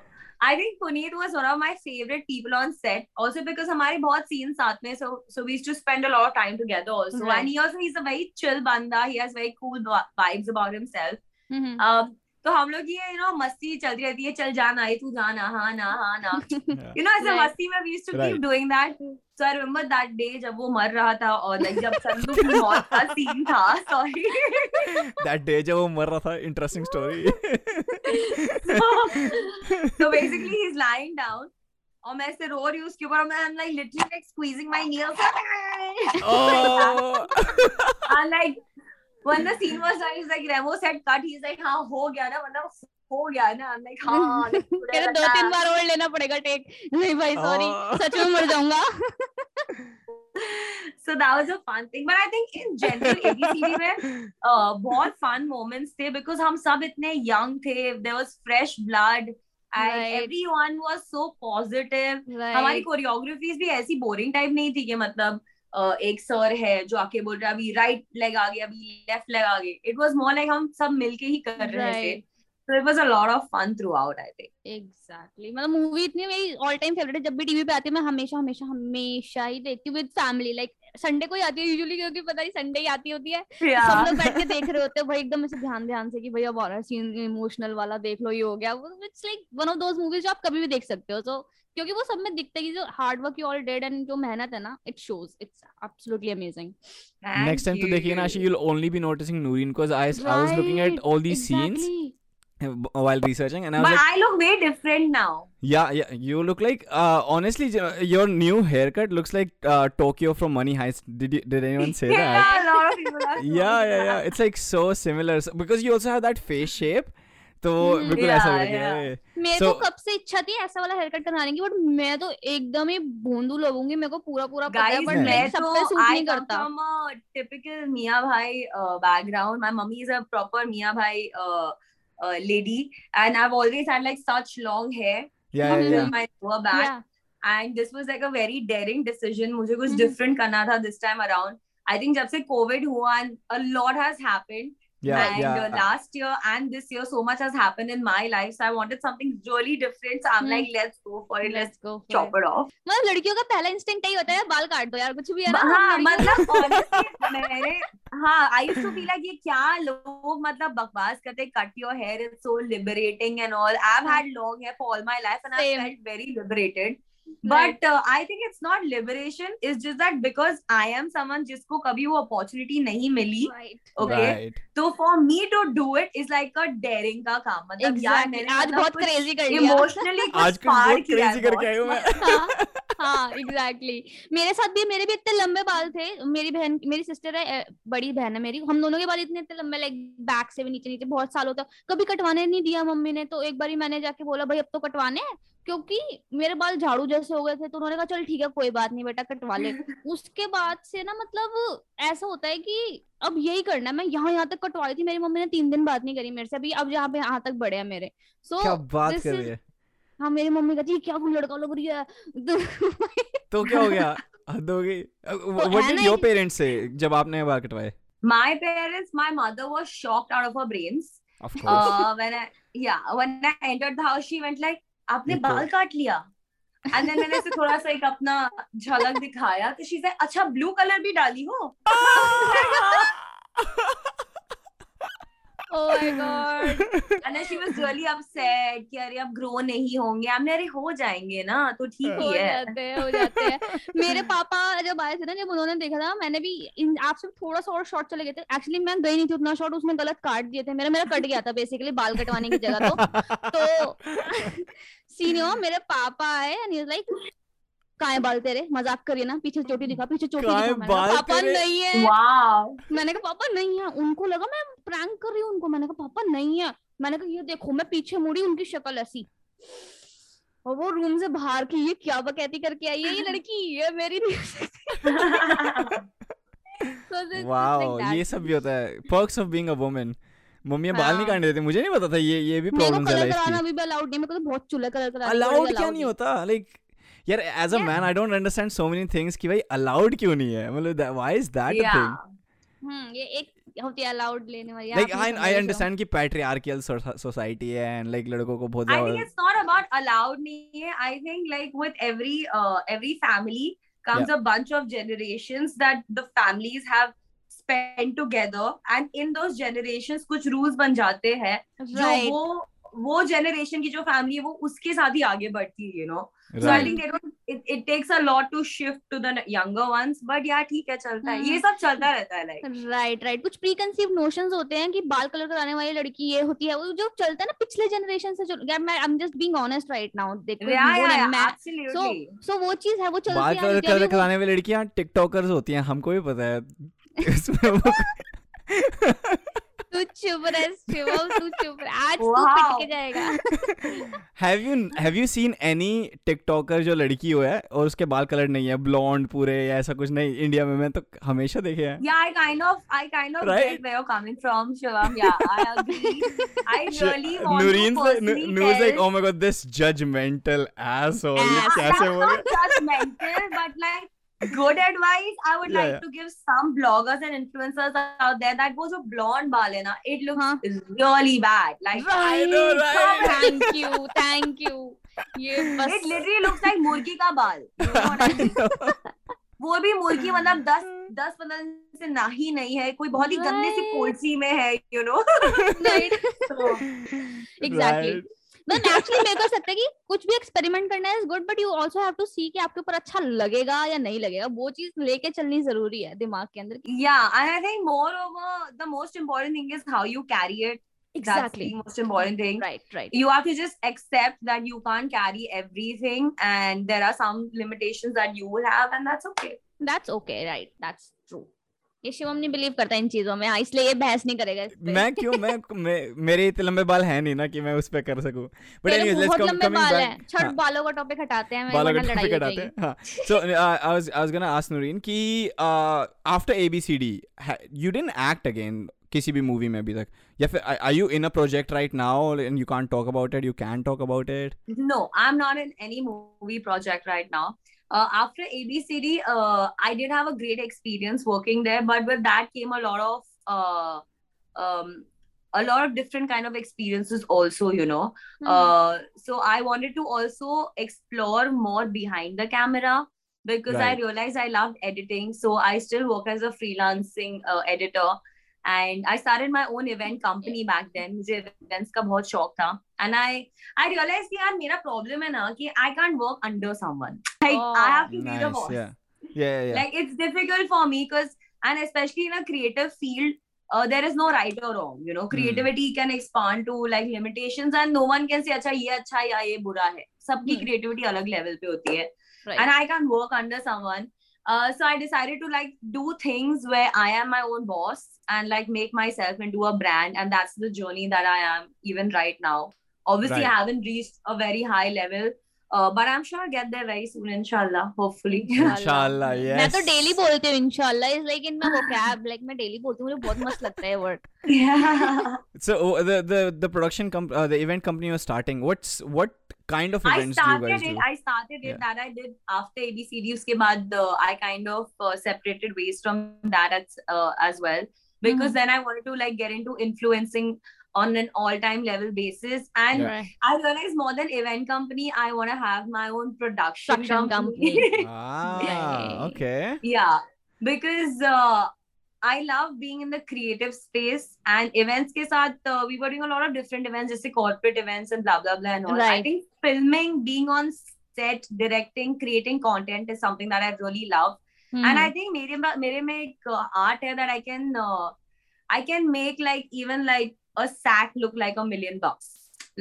I think Puneet was one of my favorite people on set, also because हमारे बहुत scenes साथ में, so so we used to spend a lot of time together also. Right. And he also he's a very chill banda. He has very cool vibes about himself. Mm-hmm. Um, तो हम लोग ये you know मस्ती चलती रहती है, चल जाना है तू जाना हाँ ना हाँ ना. Yeah. You know ऐसे right. मस्ती में we used to right. keep doing that. So I remember that day जब वो मर रहा था और like जब संदू की मौत का scene था, sorry. That day जब वो मर रहा था, interesting story. so, so basically he's lying down और मैं ऐसे रो रही हूँ उसके ऊपर और मैं I'm like literally like squeezing my nails. Oh. I'm like when the scene was done, he's like Remo said cut. He's like हाँ हो गया ना, मतलब हो गया ना. I'm like हाँ. तेरे दो तीन बार और लेना पड़ेगा टेक. नहीं भाई sorry, सच में मर जाऊँगा. So that was a fun thing, but I think in general A B C D में बहुत fun moments थे because हम सब इतने young थे. There was fresh blood. And right. everyone was so positive. Right. हमारी choreographies भी ऐसी boring type नहीं थी कि मतलब Uh, एक सर है जो आके बोल रहा है अभी राइट लेग आगे अभी लेफ्ट लेग आगे. इट वाज मोर लाइक हम सब मिलके ही कर right. रहे थे, so it was a lot of fun throughout, I think. Exactly. मतलब मूवी इतनी मेरी ऑल टाइम फेवरेट है, जब भी टीवी पे आती है मैं हमेशा हमेशा हमेशा ही देखती हूँ विद फैमिली. लाइक संडे को ही आती है यूजुअली क्योंकि पता नहीं संडे ही आती होती है. yeah. सब लोग बैठ के देख रहे होते हैं भाई एकदम ऐसे ध्यान ध्यान से कि भाई अब हॉरर सीन इमोशनल वाला देख लो, ये हो गया. It's like one of those movies जो आप कभी भी देख सकते हो, तो क्योंकि वो सब में दिखता है कि जो hard work you all did and जो मेहनत है ना, it shows. It's absolutely amazing. Next time तो देखिए ना she, you will only be noticing Noorin cuz I was looking at all these scenes while researching and I was but like, I look way different now. Yeah, yeah, you look like uh, honestly your new haircut looks like uh, Tokyo from Money Heist. Did you, did anyone say yeah, that? Yeah, a lot of people are saying yeah, yeah, yeah. It's like so similar so, because you also have that face shape. तो बिल्कुल ऐसा हो गया है. मेरे को कब से इच्छा थी ऐसा वाला हेयर कट कराने की, बट मैं तो एकदम ही भोंदू लगूंगी. मेरे को पूरा पूरा पता है बट मैं सब पे सूट नहीं करता. आई कम टिपिकल मियां भाई background. My mummy is a proper मियां भाई lady and I have always had like such long hair my lower back and this was like a very daring decision. मुझे कुछ डिफरेंट करना था this time around. I think जब से कोविड हुआ and a lot has happened. Yeah, and yeah. Uh, last year and this year so much has happened in my life, so I wanted something really different, so I'm hmm. like let's go for it, let's, let's go chop it, it off. मतलब लड़कियों का पहला instinct ही होता है बाल काट दो यार कुछ भी है ना. हाँ मतलब honestly मैंने हाँ I used to feel like ये क्या लोग मतलब बकवास करते cut your hair, it's so liberating and all. I've had long hair for all my life and I've felt very liberated. But uh, I think it's not liberation. It's just that because I am someone जिसको कभी वो opportunity नहीं मिली. Right. Okay. Right. So for me to do it is like a daring का काम. मतलब यार मैंने आज बहुत crazy कर दिया. Emotionally कुछ पार किया है. आज कुछ बहुत crazy करके आया हूँ मैं. हाँ एग्जैक्टली exactly. मेरे साथ भी मेरे भी इतने लंबे बाल थे, मेरी बहन मेरी सिस्टर है, बड़ी बहन है मेरी, हम दोनों के बाल इतने इतने लंबे लाइक बैक से भी नीचे नीचे बहुत सालों तक, कभी कटवाने नहीं दिया मम्मी ने। तो एक बार मैंने जाके बोला भाई अब तो कटवाने, क्योंकि मेरे बाल झाड़ू जैसे हो गए थे। तो उन्होंने कहा चल ठीक है कोई बात नहीं बेटा कटवा ले। उसके बाद से ना मतलब ऐसा होता है कि अब यही करना है। मैं यहाँ यहाँ तक कटवाई थी, मेरी मम्मी ने तीन दिन बात नहीं करी मेरे से, अभी अब यहाँ पे यहाँ तक बढ़े हैं मेरे। सो so, हाँ मेरी मम्मी कहती है क्या तुम लड़का लग रही है तो क्या हो गया हद हो गई। व्हाट डिड योर पेरेंट्स से जब आपने बाल कटवाए? My parents, my mother was shocked out of her brains when I या when I entered the house. She went like आपने बाल काट लिया। एंड देन मैंने से थोड़ा सा एक अपना झलक दिखाया तो शी से अच्छा ब्लू कलर भी डाली हो। Oh my God. And then she was really upset कि अरे अब ग्रो नहीं होंगे। हमने अरे हो जाएंगे ना तो ठीक ही है, हो जाते हैं हो जाते हैं। मेरे पापा जब आए थे ना, जब उन्होंने देखा था, मैंने भी आपसे थोड़ा सा और शॉर्ट चले गए थे। एक्चुअली मैं गई नहीं थी उतना शॉर्ट, उसमें गलत काट दिए थे मेरा मेरा कट गया था बेसिकली बाल कटवाने की जगह। तो तो सीनियर मेरे पापा आए एंड ही वाज लाइक काहे बाल तेरे, मजाक करिए ना, पीछे चोटी दिखा पीछे चोटी दिखा। पापा नहीं है, मैंने कहा पापा नहीं है। उनको लगा मैं प्रैंक कर रही हूँ उनको, मैंने कहा पापा नहीं है। मैंने कहा ये देखो, मैं पीछे मुड़ी, उनकी शक्ल ऐसी, और वो रूम से बाहर की ये क्या बकैती करके आई है ये लड़की, ये मेरी नहीं। वाओ, ये सब भी होता है, perks of being a woman. Mummy बाल नहीं काटने देते, मुझे नहीं पता था ये ये भी प्रॉब्लम है लाइफ की। अभी भी अलाउड नहीं, मेरे को बहुत चूल्हा कलर कराना अलाउड क्या नहीं होता। लाइक यार as a man I don't understand so many things कि भाई अलाउड क्यों नहीं है, मतलब why is that a thing. Hmm ये एक होती है अलाउड लेने वाली। लाइक आई आई अंडरस्टैंड कि पैट्रियार्कियल सोसाइटी है एंड लाइक लड़कों को बहुत ज्यादा। I think it's not about allowed नहीं है। I think like with every every family comes a bunch of generations that the families have spend together and in those generations कुछ रूल्स बन जाते हैं जो वो वो जनरेशन की जो फैमिली है वो उसके साथ ही आगे बढ़ती है, you know. So I think they don't it it takes a lot to shift to the younger ones, but यार ठीक है चलता है, ये सब चलता रहता है लाइक। राइट राइट, कुछ प्री कंसीव नोशंस होते हैं कि बाल कलर कराने वाली लड़की ये होती है, वो जो चलता है ना पिछले जनरेशन से। यार मैं I am just being honest right now, देखो सो सो वो चीज है, वो चलती है। बाल कलर कलर कराने वाली लड़कियां टिकटॉकर्स होती हैं, हमको भी पता है। तू चुप रह शिवम, तू चुप रह, आज तू पिट के जाएगा। Have you have you seen any TikToker जो लड़की हो है और उसके बाल कलर नहीं है, blonde पूरे या ऐसा कुछ नहीं? इंडिया में मैं तो हमेशा देखे हैं। Yeah, I kind of I kind of get where you're coming from, Shivam. Yeah, I agree. I really want Noorin to personally tell. Noorin's like, oh my god, this judgmental asshole. कैसे बोल रहा है? Not judgmental, but like. Good advice. I would yeah, like yeah. to give some bloggers and influencers out there that वो जो blonde बाल है ना, it looks huh? really bad. Like, right, I, right. thank you, thank you. ये बस. It literally looks like मुर्गी का बाल. You know what I mean? वो भी मुर्गी मतलब दस दस पंद्रह से ना ही नहीं है, कोई बहुत ही right. गंदे सी पोल्सी में है, you know. right. so, exactly. Right. Actually मेरे को सकता है कि कुछ भी एक्सपेरिमेंट करना है is good, but you also have to see कि आपके ऊपर अच्छा लगेगा या नहीं लगेगा, वो चीज लेके चलनी जरूरी है दिमाग के अंदर। या I think moreover the most important thing is how you carry it. Exactly. That's the most important thing. Right, right. You have to just accept that you can't carry everything, and there are some limitations that you will have, and that's okay. That's okay, right? That's true. ये शिवम नहीं बिलीव करता इन चीजों में, इसलिए ये बहस नहीं करेगा इस पे। मैं क्यों मैं, मैं मेरे इतने लंबे बाल हैं नहीं ना कि मैं उस पे कर सकूं। But anyways let's come coming back. छोड़ बालों का टॉपिक हटाते हैं, मैं वरना लड़ाई हो जाएगी। हां so I was I was gonna ask Noorin कि after ABCD you didn't act again किसी भी मूवी में अभी तक, या फिर are you in a project right now and you can't talk about it? You can talk about it? No, I am not in any movie project right now. Uh, after A B C D, uh, I did have a great experience working there, but with that came a lot of uh, um, a lot of different kind of experiences also, you know. Mm-hmm. Uh, so I wanted to also explore more behind the camera because right. I realized I loved editing. So I still work as a freelancing uh, editor, and I started my own event company back then. मुझे events का बहुत शौक था. And I, I realized कि यार मेरा problem है ना कि I can't work under someone. Like oh, I have to nice, be the boss. Yeah. yeah, yeah. Like it's difficult for me because, and especially in a creative field, uh, there is no right or wrong. You know, creativity mm. can expand to like limitations, and no one can say अच्छा ये अच्छा या ये बुरा है. सबकी creativity अलग level पे होती है. right. And I can't work under someone. Uh, so I decided to like do things where I am my own boss and like make myself into a brand. And that's the journey that I am even right now. Obviously, right. I haven't reached a very high level. Uh, but I'm sure I'll get there very soon, inshallah, hopefully. Inshallah, yes. I तो daily बोलती हूँ inshallah is like in my vocab, like मैं daily बोलती हूँ मुझे बहुत मस्त लगता है word. Yeah. So the the the production comp uh, the event company was starting. What's what kind of events I started, do you guys do? I started it. Yeah. That I did after A B C D. उसके बाद uh, I kind of uh, separated ways from that as uh, as well because mm-hmm. then I wanted to like get into influencing on an all-time level basis, and yeah. I realized more than event company, I want to have my own production, production company. company. Ah, okay. Yeah, because uh, I love being in the creative space, and events ke saath, uh, we were doing a lot of different events, just like corporate events and blah blah blah and all. Right. I think filming, being on set, directing, creating content is something that I really love, mm-hmm. and I think mere mere mein ek art hai that I can uh, I can make like even like. A sack look like a million bucks.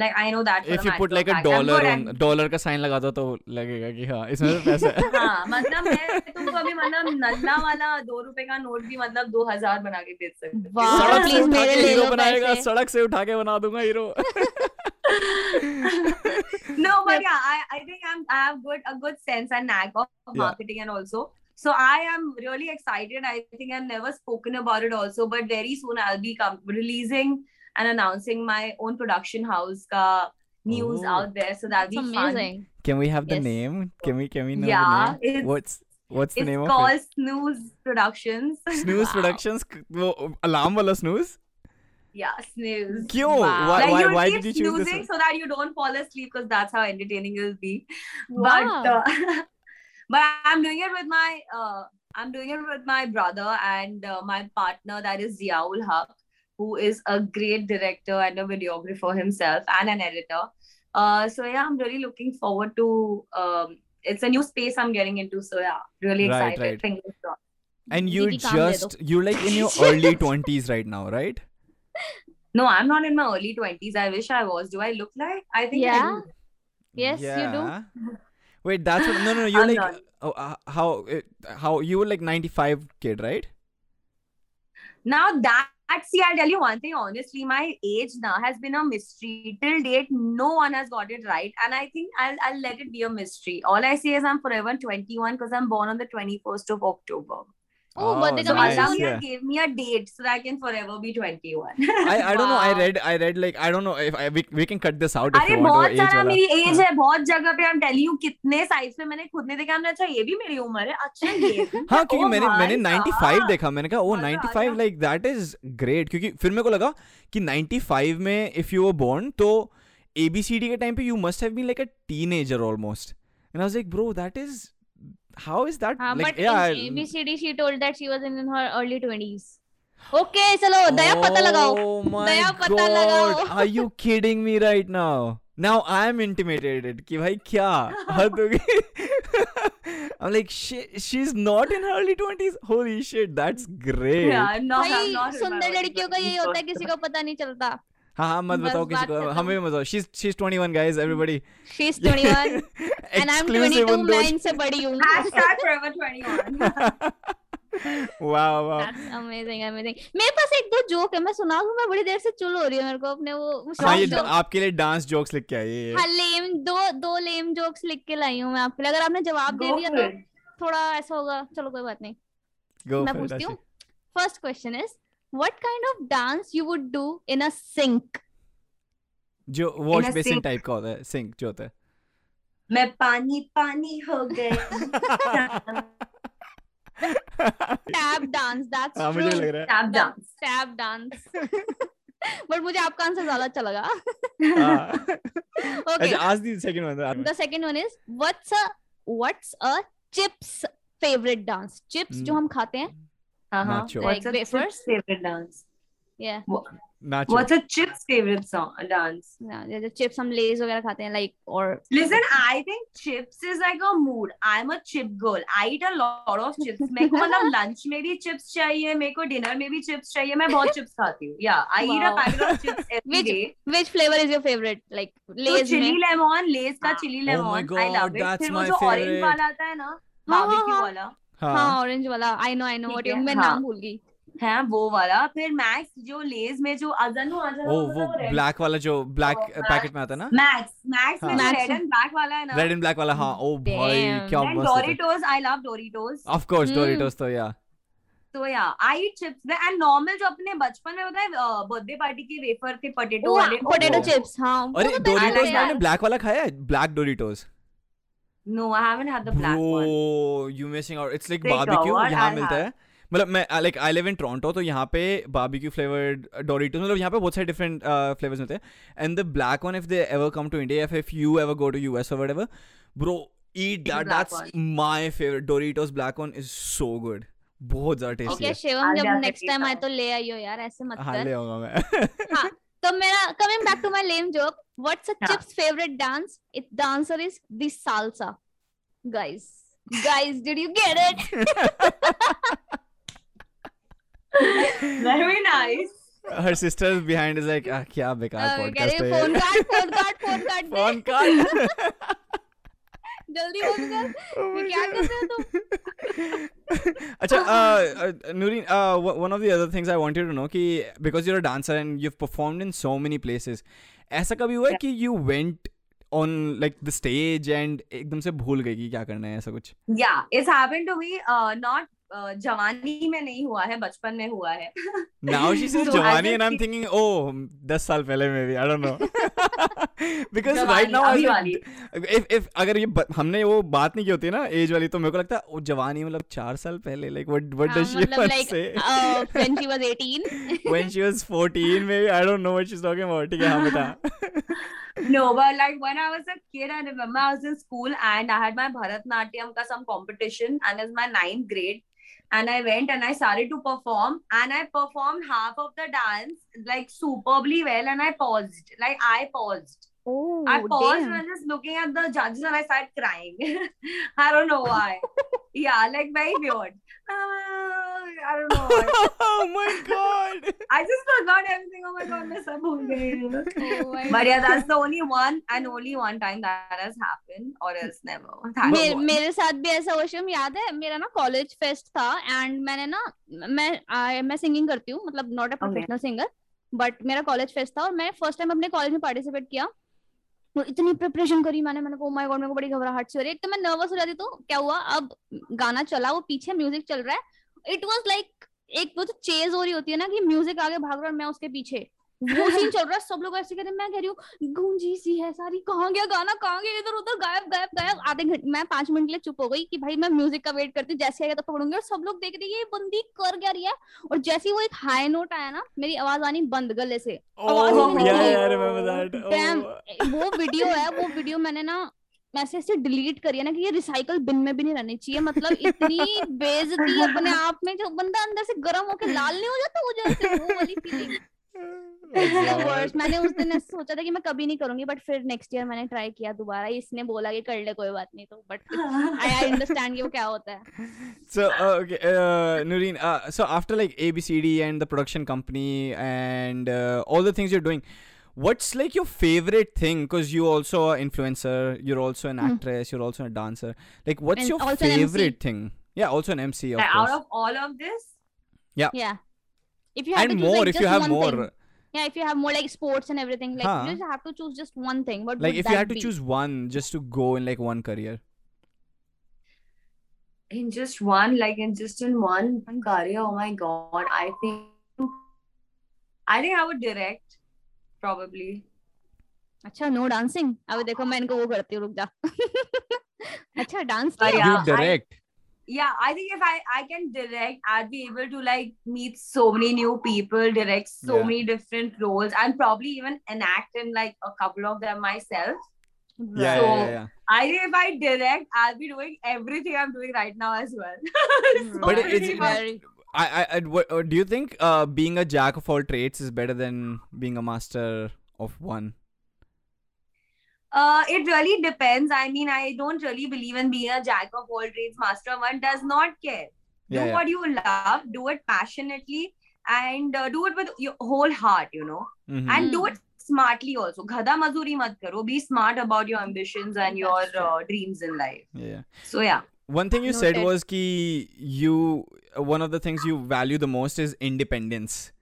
Like I know that. If you put like a dollar on dollar का sign लगा दो तो लगेगा कि हाँ इसमें पैसा है. हाँ मतलब मैं तुमको अभी मतलब नल्ला वाला दो रुपए का नोट भी मतलब दो हजार बना के दे सकते. सड़क से उठा के हीरो बनाएगा. सड़क से उठा के बना दूंगा hero. No, but yeah, I I think I'm I have good a good sense and knack of marketing and also. So I am really excited. I think I've never spoken about it also, but very soon I'll be com- releasing and announcing my own production house ka news oh. out there. So that'll That's be amazing. Fun. Can we have the yes. name? Can we can we know yeah, the name? What's what's the name of it? It's called Snooze Productions. Snooze wow. Productions. Wo alarm wala snooze. Yeah, snooze. Kyo? Wow. Why, like why, why did you choose this? One? So that you don't fall asleep because that's how entertaining it'll be. Wow. But uh, But I'm doing it with my uh, I'm doing it with my brother and uh, my partner, that is Ziaul Haq, who is a great director and a videographer himself and an editor. Uh, so yeah, I'm really looking forward to. Um, it's a new space I'm getting into. So yeah, really excited. Right, right. Fingers crossed. And you're just you're like in your early twenties right now, right? No, I'm not in my early twenties. I wish I was. Do I look like? I think yeah. I do. Yes, yeah. you do. Wait, that's what, no, no, you're I'm like, oh, uh, how, it, how, you were like ninety-five kid, right? Now that, see, I'll tell you one thing, honestly, my age now has been a mystery. Till date, no one has got it right. And I think I'll, I'll let it be a mystery. All I say is I'm forever twenty-one because I'm born on the twenty-first of October. Oh, oh, but they so nice. Allah yeah. gave me a date so that I can forever be twenty-one. I, I don't wow. know. I read I read like I don't know if I, we we can cut this out. अरे बहुत सारा मेरी age है बहुत जगह पे I'm telling you कितने size पे मैंने खुद ने देखा हमने अच्छा ये भी मेरी उम्र है अच्छा ये हाँ क्योंकि मैंने मैंने ninety-five देखा मैंने कहा oh ninety-five like that is great क्योंकि फिर मेरे को लगा कि ninety-five में if you were born तो A B C D के time पे you must have been like a teenager almost and I was like bro that is How is that? Uh, like, but yeah, in A B C D, she told that she was in her early twenties. Okay, chalo, Daya pata lagao. Oh my Daya pata God. Lagao. Are you kidding me right now? Now I'm intimidated. Ki bhai kya? I'm like, she, she's not in her early twenties. Holy shit, that's great. Yeah, no, I'm not. सुंदर लड़कियों का यही होता है किसी को पता नहीं चलता. हाँ मत बताओ किसी को हमें भी मत बताओ she's she's twenty-one guys everybody she's twenty-one and I'm twenty-two मैं इनसे बड़ी हूँ hashtag forever twenty-one wow wow that's amazing amazing मेरे पास एक दो जोक है मैं सुनाऊँ मैं बड़ी देर से चुल हो रही है मेरे को अपने वो हाँ ये आपके लिए डांस जोक्स लिख के आई है हाँ लेम दो दो लेम जोक्स लिख के लाई हूँ मैं आपके लिए अगर आपने जवाब दे दिया तो थोड़ा ऐसा होगा चलो कोई बात नहीं मैं पूछती हूँ first question is What kind of dance you would do in a sink? जो वॉश बेसिन टाइप का होता है सिंक जो होता है मैं पानी पानी हो गया tap dance that's true मुझे लग रहा है tap dance tap dance but मुझे आपका आंसर ज़्यादा अच्छा लगा okay ask the second one the second one is what's a what's a chips favorite dance chips जो हम खाते हैं Uh-huh. Like what's your favorite dance? Yeah. Nacho. What's a chips favorite song dance? Yeah, there's a chips, some Lays वगैरह खाते हैं like or. Listen, I think chips is like a mood. I'm a chip girl. I eat a lot of chips. मेरे को मतलब lunch में भी chips चाहिए, मेरे को dinner में भी chips चाहिए. मैं बहुत chips खाती हूँ. Yeah, I wow. eat a packet of chips every which, day. Which flavor is your favorite? Like Lays. So, chili में. lemon, Lays का chili lemon. Oh my god, I love that's it. my favorite. फिर वो जो orange वाला आता है ना, barbecue वाला. हाँ, orange वाला. I know, I know what you mean. मैं नाम भूल गई. हाँ वो वाला फिर मैक्स जो लेज में जो अजनू अजनू ओ वो ब्लैक वाला जो ब्लैक पैकेट में आता है ना मैक्स मैक्स में रेड एंड ब्लैक वाला है ना रेड एंड ब्लैक वाला हाँ ओ भाई क्या मस्त डोरिटोस I love डोरिटोस of course डोरिटोस तो या तो या I eat chips and normal जो अपने बचपन में होता है बर्थडे पार्टी के वेफर के पोटैटो वाले पोटैटो चिप्स हाँ अरे डोरिटोस मैंने ब्लैक वाला खाया है black डोरिटोस no I haven't had the black one oh you missing out it's like barbecue यहां मिलता है मतलब मैं like I live in Toronto तो यहाँ पे बारबेक्यू फ्लेवर्ड डोरिटोस मतलब यहाँ पे बहुत सारे डिफरेंट फ्लेवर्स होते हैं and the black one if they ever come to India if you ever go to US और whatever bro eat that that's my favourite डोरिटोस black one is so good बहुत ज्यादा टेस्टी है ओके शिवम जब नेक्स्ट टाइम आए तो ले आइयो यार ऐसे मत कर हां ले आऊंगा मैं हां तो मेरा coming back to my lame joke what's a chips favourite dance it the answer is the salsa guys guys did you get it Very nice. Her sister behind is like, ah, क्या बेकार podcast है. Phone card, phone card, phone card. Phone card. जल्दी phone कर. क्या कर रहे हो तुम? अच्छा, Noorin, uh, one of the other things I wanted to know कि because you're a dancer and you've performed in so many places, ऐसा कभी हुआ कि you went on like the stage and एकदम से भूल गई कि क्या करना है ऐसा कुछ? Yeah, it's happened to me. Uh, not Uh, जवानी में नहीं हुआ है बचपन में हुआ है Now she says so जवानी and I'm thinking oh दस साल पहले में भी I don't know because right now like, if if अगर ये हमने वो बात नहीं की होती ना एज वाली तो मेरे को लगता है वो जवानी मतलब चार साल पहले like what what does she want to say when she was eighteen when she was fourteen maybe I don't know what she's talking about ठीक है हाँ बता No, but like when I was a kid, I remember I was in school and I had my Bharatnatyam ka some competition and it was my ninth grade and I went and I started to perform and I performed half of the dance like superbly well and I paused. Like I paused. Oh, I paused damn. and I was just looking at the judges and I started crying. I don't know why. yeah, like very weird. Uh, I don't know why. oh my god. I just forgot everything. Oh my god, I sab bhul gayi. Oh my. But yeah, that's the only one and only one time that has happened or else never. मेरे मेरे साथ भी ऐसा वशम याद है मेरा ना college fest था and मैंने ना मैं I मैं singing करती हूँ मतलब not a professional okay. singer but मेरा college fest था और मैं first time अपने college में participate किया इतनी प्रिपरेशन करी मैंने मैंने oh my god मेरे को बड़ी घबराहट से हो रही है एक तो मैं नर्वस हो जाती तो क्या हुआ अब गाना चला वो पीछे म्यूजिक चल रहा है इट वाज लाइक एक वो तो चेज हो रही होती है ना कि म्यूजिक आगे भाग रहा है और मैं उसके पीछे वो सीन चल रहा है सब लोग ऐसे कह रहे हैं मैं कह रही हूँ गूंजी सी है सारी कहाँ गया गाना कहाँ गया इधर उधर गायब गायब गायब आधे घंटे मैं पांच मिनट के लिए चुप हो गई कि भाई मैं म्यूजिक का वेट करती जैसे आएगा तो पकड़ूंगी और सब लोग देख रहे ये बंदी कर क्या रही है और जैसे वो एक हाई नोट आया ना मेरी आवाज आनी बंद गले से वो वीडियो है वो वीडियो मैंने ना ऐसे ऐसे डिलीट करिए ना कि ये रिसाइकल बिन में भी नहीं रहनी चाहिए मतलब इतनी बेइज्जती अपने आप में जो बंदा अंदर से गर्म होकर लाल नहीं हो जाता वो जैसे वो वाली फीलिंग मैंने उस दिन सोचा था कि मैं कभी नहीं करूंगी बट फिर नेक्स्ट ईयर मैंने ट्राई किया दोबारा इसने बोला कि कर ले कोई बात नहीं तो बट आई अंडरस्टैंड कि वो क्या होता है so okay Noorin so after like A B C D and the production company and all the things you are doing What's like your favorite thing? Because you also are influencer, you're also an actress, you're also a dancer. Like, what's and your favorite thing? Yeah, also an M C. Of like, course. Out of all of this, yeah, yeah. If you have and to choose, more, like, if just you have one more, thing. yeah, if you have more like sports and everything, like huh. you just have to choose just one thing. What like would if that you had to be? choose one just to go in like one career? In just one, like in just in one career. Oh my god, I think, I think I would direct. Probably. अच्छा no dancing अब देखो मैं इनको वो करती हूँ रुक जा अच्छा dance you direct yeah I think if I I can direct I'd be able to like meet so many new people direct so yeah. many different roles and probably even enact in like a couple of them myself yeah, so yeah, yeah, yeah. I think if I direct I'll be doing everything I'm doing right now as well so but it's very I, I, I, do you think uh, being a jack of all trades is better than being a master of one? Uh, it really depends. I mean, I don't really believe in being a jack of all trades, master of one. Does not care. Yeah, do yeah. what you love. Do it passionately and uh, do it with your whole heart, you know. Mm-hmm. And do it smartly also. Ghada mazuri mat karo. Be smart about your ambitions and your uh, dreams in life. Yeah. So yeah. One thing you no, said it, was ki you, one of the things you value the most is independence.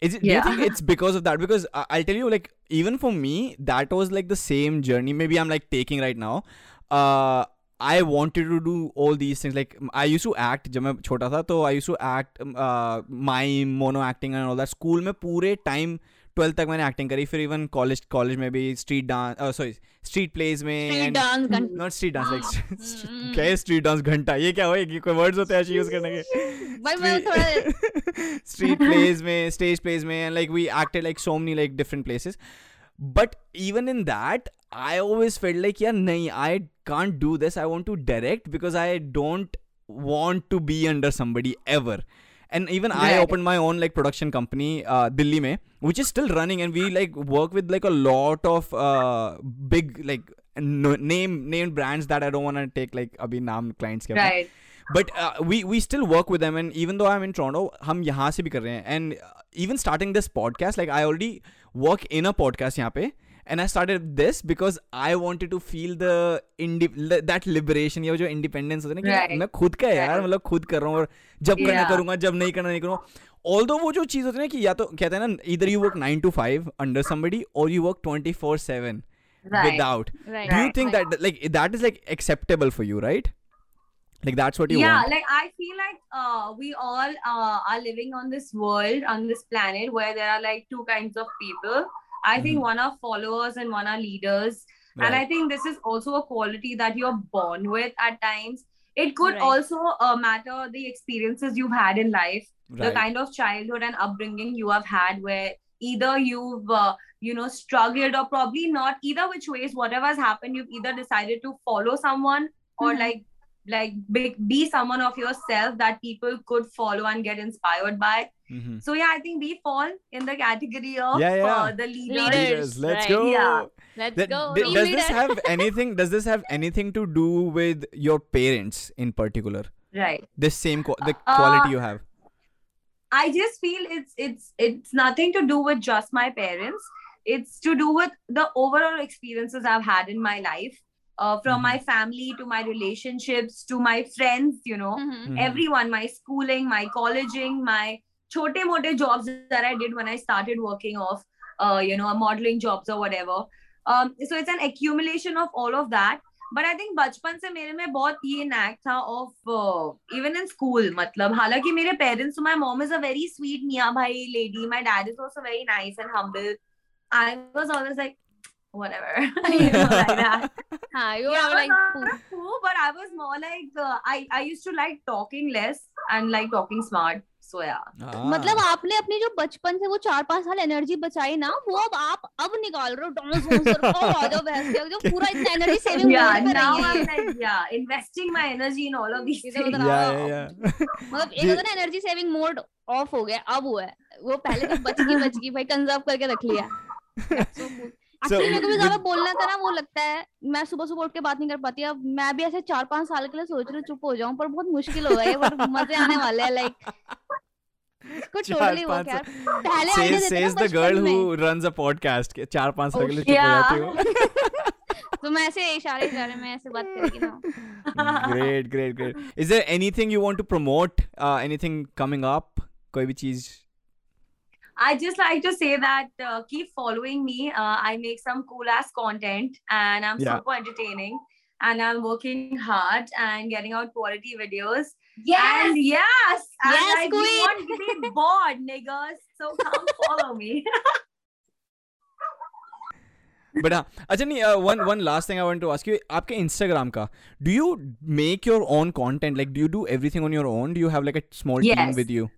Is it, yeah. Do you think it's because of that? Because uh, I'll tell you, like, even for me, that was like the same journey. Maybe I'm like taking right now. Uh, I wanted to do all these things. Like, I used to act. When I was little, I used to act, uh, mime, mono acting and all that. School में पूरे time twelfth तक मैंने acting करी. फिर even college college में भी street dance. Uh, sorry, street plays में. Street dance घंटा. Not street dance like. क्या है street dance घंटा? ये क्या होए? कोई words होते हैं ऐसे use करने के. भाई मैं थोड़ा. Street plays में, stage plays में, and like we acted like so many like different places. But even in that, I always felt like, yeah, nahin, I can't do this. I want to direct because I don't want to be under somebody ever. And even yeah. I opened my own like production company, uh, Delhi mein, which is still running, and we like work with like a lot of uh, big like no, name named brands that I don't want to take like abhi naam clients ke. Right. But uh, we we still work with them, and even though I'm in Toronto, हम यहाँ से भी कर रहे हैं. And even starting this podcast, like I already work in a podcast यहाँ पे. And I started this because I wanted to feel the indi- that liberation, ये जो independence होती है ना कि मैं खुद का यार मतलब खुद कर रहा हूँ और जब करना करूँगा जब नहीं करना नहीं करूँगा. Although वो जो चीज़ होती है ना कि या तो कहते हैं ना either you work nine to five under somebody or you work twenty four seven without. Right. Do you think that like that is like acceptable for you, right? Like that's what you yeah, want. Yeah, like I feel like uh, we all uh, are living on this world, on this planet where there are like two kinds of people. I mm-hmm. think one are followers and one are leaders. Right. And I think this is also a quality that you're born with at times. It could right. also uh, matter the experiences you've had in life, right. the kind of childhood and upbringing you have had where either you've, uh, you know, struggled or probably not. Either which ways, whatever has happened, you've either decided to follow someone or mm-hmm. like, like be, be someone of yourself that people could follow and get inspired by. Mm-hmm. So yeah, I think we fall in the category of yeah, yeah. Uh, the leaders. leaders. Let's right. go. Yeah. Let's that, go. D- does leader. this have anything? Does this have anything to do with your parents in particular? Right. This same qu- the quality uh, you have. I just feel it's it's it's nothing to do with just my parents. It's to do with the overall experiences I've had in my life. Uh, from mm-hmm. my family to my relationships to my friends, you know, mm-hmm. everyone, my schooling, my colleging, my chote mote jobs that I did when I started working off, uh, you know, modeling jobs or whatever. Um, so it's an accumulation of all of that. But I think bachpan se mere mein bahut ye knack tha of uh, even in school. Matlab, halaki mere parents, so my mom is a very sweet Mia bhai lady. My dad is also very nice and humble. I was always like, whatever, you know, like that. Huh, you yeah, were like cool, but I was more like uh, I I used to like talking less and like talking smart. So yeah. Ah. मतलब आपने अपनी जो बचपन से वो चार पांच साल एनर्जी बचाई ना वो अब आप अब निकाल रहे हो डॉन्स वोंसर और आ जाओ बहस के जो पूरा इतना एनर्जी सेविंग कर रही है या investing my energy in all of this मतलब एक तो ना एनर्जी सेविंग मोड ऑफ हो गया अब हुआ है वो पहले तो बच गई बच गई भाई कंजर्व करके रख लिया. So, actually, मेरे को भी ज़्यादा बोलना था ना वो लगता है मैं सुबह सुबह उठ के बात नहीं कर पाती. अब मैं भी ऐसे चार पांच साल के लिए सोच रही हूँ चुप हो जाऊँ पर बहुत मुश्किल होगा ये पर मजे आने वाले हैं लाइक कुछ टोटली वो क्या पहले आइडिया देते हैं बचपन में. Says the girl who runs a podcast के चार पांच साल के लिए चुप हो जाती हूँ. So मैं ऐसे इशारे इशारे में ऐसे बात करेगी ना. Great, great, great. Is there anything you want to promote? Uh, anything coming up? कोई भी चीज? I just like to say that uh, keep following me. Uh, I make some cool ass content and I'm yeah. super entertaining and I'm working hard and getting out quality videos. Yes. And yes. Yes, and I won't be bored, niggas. So come follow me. But uh, Ajani, uh, one one last thing I want to ask you. आपके Instagram का, do you make your own content? Like, do you do everything on your own? Do you have like a small yes. team with you?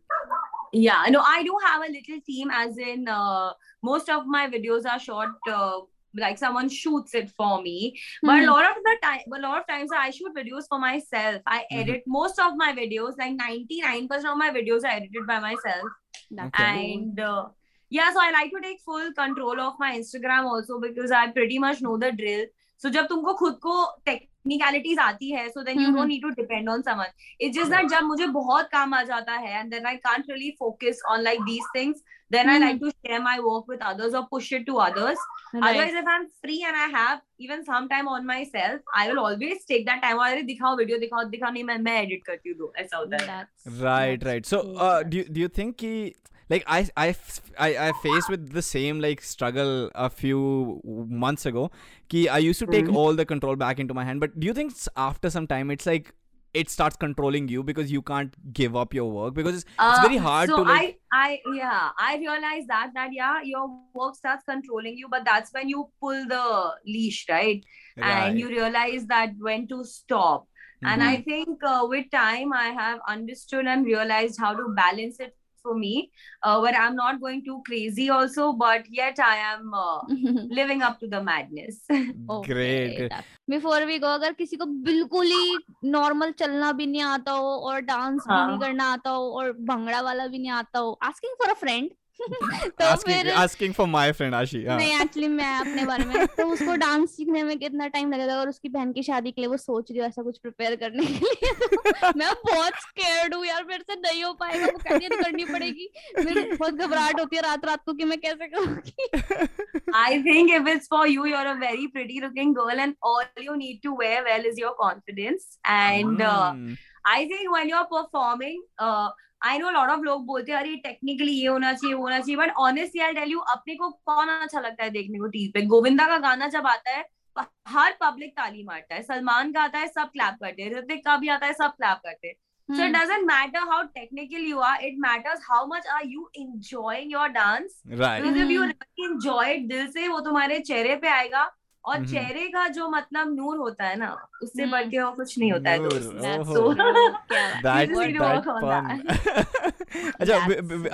Yeah, no, I do have a little team as in uh, most of my videos are shot uh, like someone shoots it for me. Mm-hmm. But a lot of the time, a lot of times I shoot videos for myself. I edit mm-hmm. most of my videos, like ninety-nine percent of my videos are edited by myself. Okay. And uh, yeah, so I like to take full control of my Instagram also because I pretty much know the drill. So जब तुमको खुद को technicalities आती है, so then you mm-hmm. don't need to depend on someone. It's just that जब मुझे बहुत काम आ जाता है and then I can't really focus on like these things, then mm-hmm. I like to share my work with others or push it to others. Right. Otherwise, if I'm free and I have even some time on myself, I will always take that time. अरे दिखाओ video, दिखाओ दिखाओ नहीं मैं मैं edit करती हूँ, ऐसा होता है. Right, right. So, uh, do you, do you think कि like I, I, I, I faced with the same like struggle a few months ago ki I used to take mm-hmm. all the control back into my hand, but do you think after some time it's like it starts controlling you because you can't give up your work because it's, uh, it's very hard so to like... I, I yeah I realized that that yeah your work starts controlling you, but that's when you pull the leash, right, right. and you realize that when to stop mm-hmm. and I think uh, with time I have understood and realized how to balance it for me, uh, where I'm not going too crazy also, but yet I am uh, living up to the madness. Okay, great, great. Before we go, अगर किसी को बिल्कुल ही normal चलना भी नहीं आता हो और dance भी नहीं करना आता हो और भंगड़ा वाला भी नहीं आता हो, asking for a friend. तो asking, फिर asking for my friend आशी. नहीं actually मैं अपने बारे में तो उसको डांस सीखने में कितना टाइम लगेगा और उसकी बहन की शादी के लिए वो सोच रही है ऐसा कुछ प्रिपेयर करने के लिए. तो मैं बहुत scared हूँ यार, मेरे से नहीं हो पाएगा, वो कहती है करनी पड़ेगी, मेरे बहुत घबराहट होती है रात रात को कि मैं कैसे करूँगी. I think if it's for you, you're a very pretty looking girl and all you need to wear well is your confidence and mm. uh, I think when you're performing, uh, I know a lot of लोग बोलते हैं अरे technically ये होना चाहिए होना चाहिए, but honestly I'll tell you अपने को कौन अच्छा लगता है देखने को टीवी पे. गोविंदा का गाना जब आता है हर पब्लिक ताली मारता है, सलमान का आता है सब क्लैप करते हैं, ऋतिक का भी आता है सब क्लैप करते हैं. So it doesn't matter how technical you are, it matters how much are you enjoying your dance. Right. Because if you really enjoy it दिल से वो तुम्हारे चेहरे पे आएगा और mm-hmm. चेहरे का जो मतलब नूर होता है ना उससे बढ़ के और कुछ नहीं होता है. अच्छा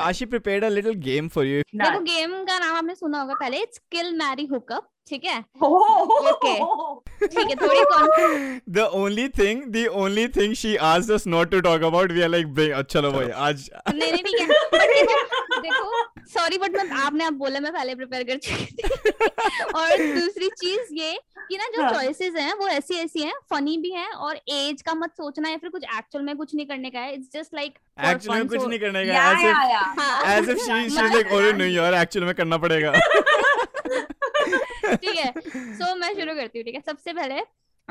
आशी prepared a little game for you. देखो गेम का नाम आपने सुना होगा पहले, इट्स किल मैरी हुकअप. ठीक है ओके ठीक है थोड़ी confidence. The only thing the only thing she asked us not to talk about we are like चलो भाई आज नहीं नहीं ठीक है देखो सॉरी बट मैं आपने आप बोला मैं पहले प्रिपेयर कर चुकी थी. और दूसरी चीज ये कि ना जो चॉइसेस हैं वो ऐसी ऐसी हैं फनी भी हैं और एज का मत सोचना है फिर कुछ एक्चुअल में कुछ नहीं करने का है. इट्स जस्ट लाइक एक्चुअल में कुछ नहीं करने का ऐसे ऐसे शी शी लाइक और नहीं यार एक्चुअल में करना पड़ेगा. ठीक है सो मैं शुरू करती हूँ. ठीक है सबसे पहले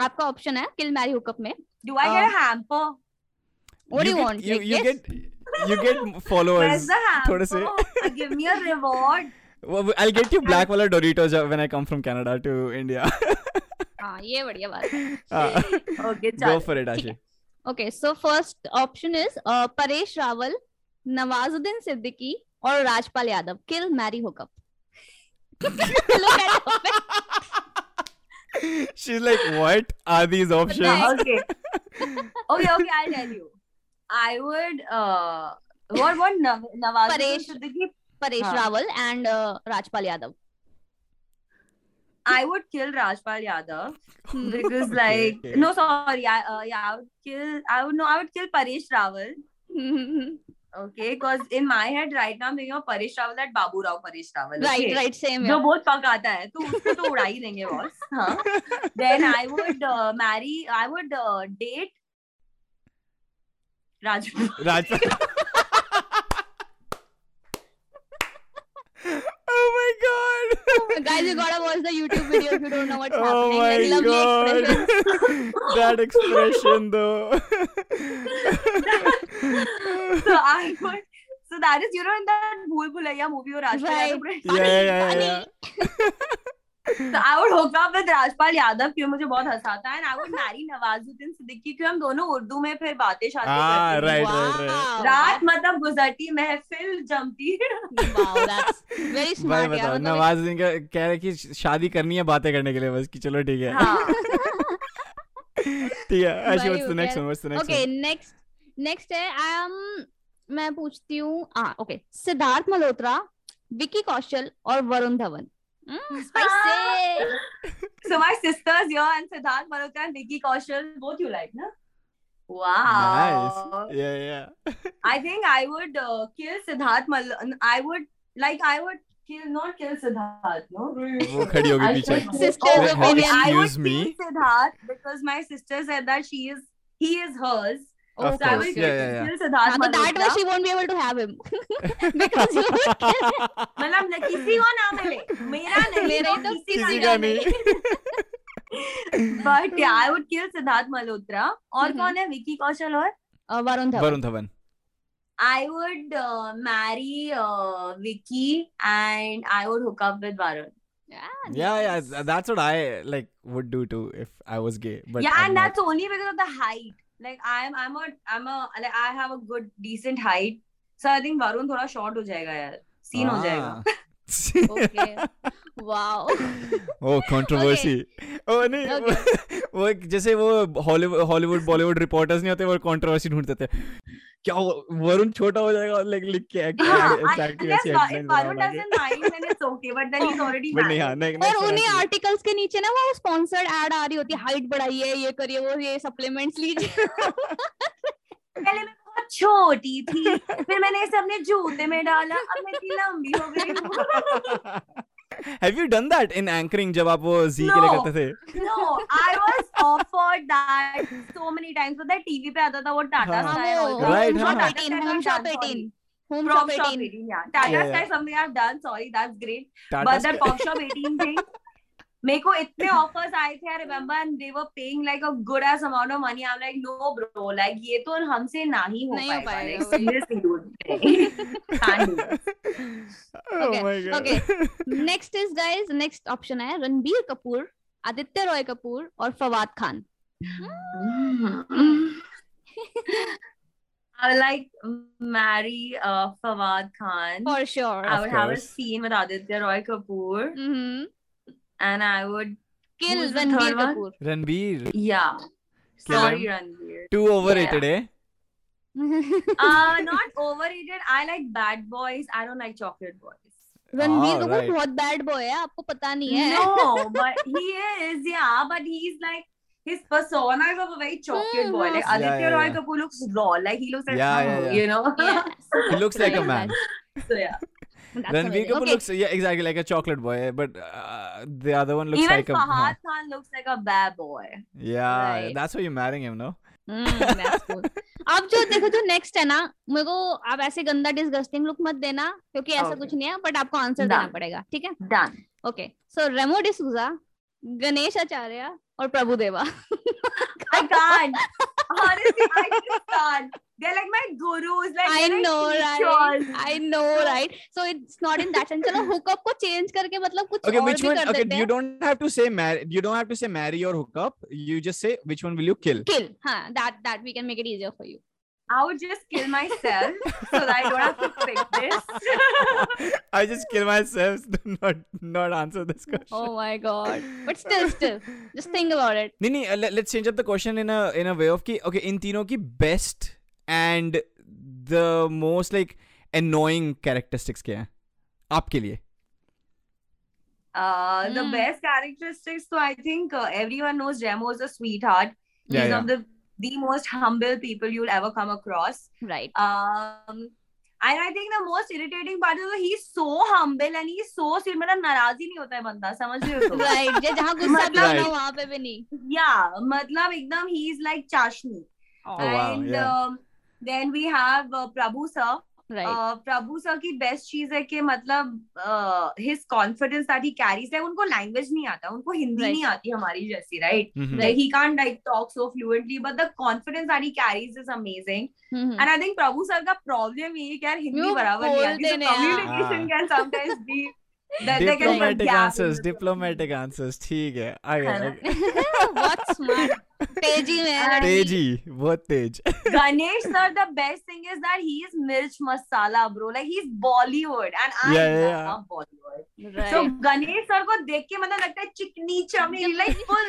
आपका ऑप्शन है किल मैरी हुकअप में do I get a hamper what do you want you get you get followers. थोड़े से. Give me a reward. I'll get you black wala Doritos when I come from Canada to India. हाँ ये बढ़िया बात है. Okay go for it Ashi. Okay so first option is uh, Paresh Rawal, Nawazuddin Siddiqui और Rajpal Yadav. Kill marry hookup. Look at her. She's like what are these options? Okay. Okay okay I'll tell you. I would uh, what what Nawaz Paresh Paresh Rawal and uh, Rajpal Yadav. I would kill Rajpal Yadav because like okay, okay. no sorry I, uh, yeah I would kill I would no I would kill Paresh Rawal. Okay because in my head right now I'm thinking of Paresh Rawal that Babu Rao Paresh Rawal. Okay? Right right same. जो बहुत पकाता है तो उसको तो उड़ा ही देंगे boss. हाँ then I would uh, marry I would uh, date Rajpal. Rajpal. Oh my god. Guys, you gotta watch the YouTube video if you don't know what's oh happening. I love god. The expression. That expression though. So I would, so that is, you know, in that Bhool Bhulaiya movie or Rajpal Yadav. Right. Yeah, yeah, yeah. So I would hook up with Rajpal Yadav क्यों मुझे बहुत हंसाता है and I would marry Nawazuddin Siddiqui क्यों हम दोनों उर्दू में फिर बातें शादी करते हैं. right, wow. right, right. रात मतलब गुजरती महफिल जमती. wow, that's very smart यार. नवाजुद्दीन का कह रहे कि शादी करनी है बातें करने के लिए बस कि चलो ठीक है. ठीक है actually what's the next one what's the next okay one? next next है um मैं पूछती हूँ. ah okay सिद्धार्थ मल्होत्रा, विकी कौशल और Varun Dhawan. Mm, spicy. So my sisters here and Siddharth Malhotra and Vicky Kaushal, both you like, na? Wow. Nice. Yeah, yeah. I think I would uh, kill Siddharth Malhotra. I would like I would kill not kill Siddharth. No. वो खड़ी होगी पीछे. Sisters opinion. I would kill Siddharth because my sister said that she is he is hers. Of so course. I would yeah, yeah, yeah. kill Siddharth Malhotra. That way she won't be able to have him because you would kill him. मतलब ना किसी को ना मिले. मेरा नहीं. मेरा तो किसी का नहीं. But yeah, I would kill Siddharth Malhotra. और कौन है? विकी कौशल और Varun Dhawan. Varun Dhawan. I would uh, marry uh, Vicky and I would hook up with Varun. Yeah, yeah, yeah. That's what I like would do too if I was gay. But yeah, I'm and that's not... only because of the height. Like I'm, I'm a, I'm a, like I have a good, decent height. So I think Varun थोड़ा short हो जाएगा यार. Scene हो जाएगा. Okay. Wow. Oh, controversy. Okay. Oh, नहीं okay. वो जैसे वो हॉलीवुड हॉलीवुड बॉलीवुड रिपोर्टर्स नहीं होते वो कंट्रोवर्सी ढूंढते थे क्या वरुण छोटा हो जाएगा लाइक लिख के एक्चुअली ऐसे Varun doesn't mind and it's okay but then he is already married और उन्हीं आर्टिकल्स के नीचे ना वो स्पॉन्सर्ड ऐड आ रही होती है हाइट बढ़ाइए ये करिए वो ये सप्लीमेंट्स लीजिए पहले मैं बहुत छोटी थी फिर मैंने इसे अपने जूते में डाला अब मैं इतनी लंबी हो गई. Have you done that in anchoring जब आप वो Z के लिए करते थे? No, I was offered that so many times. तो that T V पे आता था वो Tata Sky. Right, home shop eighteen. Home shop eighteen. Yeah, Tata Sky something I've done. Sorry, that's great. But that pop shop eighteen thing. मेरे को इतने offers आए थे. I remember and they were paying like a good ass amount of money. I'm like, no bro, like ये तो हमसे ना ही हो पाएगा. Like seriously, dude. Can't do it. Okay. Oh my God. Okay. Next is guys. Next option है रणबीर कपूर, आदित्य रॉय कपूर और Fawad Khan. I would like marry uh, Fawad Khan for sure. I would have a scene with Aditya Roy Kapoor. Mm-hmm. And I would kill Ranbir Kapoor. Ranbir. Yeah. Sorry, Ranbir. Too overrated, yeah. eh? uh, not overrated. I like bad boys. I don't like chocolate boys. Ranbir Kapoor is बहुत bad boy है. आपको पता नहीं है. No, but he is. Yeah, but he's like his persona is of a very chocolate boy. Like Aditya Roy Kapoor looks raw. Like he looks like yeah, yeah, yeah. you know. Yeah. He looks like a man. So yeah. Ranbir Kapoor okay. looks yeah exactly like a chocolate boy, but uh, the other one looks Even like Fahad a... Even Fahad Khan looks like a bad boy. Yeah, right. That's why you're marrying him, no? Mm, that's cool. आप जो देखो जो next है ना, मेरे को आप ऐसे गंदा disgusting look मत देना, क्योंकि ऐसा कुछ नहीं है, but आपको answer देना पड़ेगा, ठीक है? Done. Okay, so Remo D'Souza, Ganesh Acharya और Prabhu Deva. I can't. Honestly, I just can't. They're like my gurus. Like I know, right? Yours. I know, right? So it's not in that sense. Chalo, hook up ko change karke matlab kuch okay, aur which bhi one, kar okay, dete hain. You don't have to say marry. You don't have to say marry or hook up. You just say which one will you kill? Kill. Ha, that that we can make it easier for you. I would just kill myself so that I don't have to pick this. I just kill myself. Do not not answer this question. Oh my God! But still, still, just think about it. No, no. Let's change up the question in a in a way of ki okay, in तीनों की best. And the most like annoying characteristics क्या है आपके लिए? Uh, the mm. best characteristics, so I think uh, everyone knows Remo is a sweetheart. Yeah, He's yeah. of the the most humble people you'll ever come across. Right. Um, and I think the most irritating part is he's so humble and he's so sweet. मतलब नाराजी नहीं होता है बंदा समझ रहे हो? Right. जहाँ गुस्सा भी ना वहाँ पे भी नहीं. Yeah. मतलब एकदम he's like चाशनी. Oh, and wow, yeah. um, Then we have uh, Prabhu sir. Right. Uh, Prabhu sir की best चीज़ है कि मतलब uh, his confidence that he carries like उनको language नहीं आता उनको हिंदी right. नहीं आती हमारी जैसी right? Mm-hmm. Like he can't like talk so fluently but the confidence that he carries is amazing. Mm-hmm. And I think Prabhu sir का problem ये है कि यार हिंदी बराबर नहीं आती so communication ah. can sometimes be That diplomatic answers, diplomatic answers. ठीक है, आगे. What's smart? तेजी में. तेजी, बहुत तेज. Ganesh sir, the best thing is that he is mirch masala, bro. Like he's Bollywood, and I yeah, yeah, yeah. love Bollywood. Right. So Ganesh sir को देख के मतलब लगता है चिकनी चमेली, like full,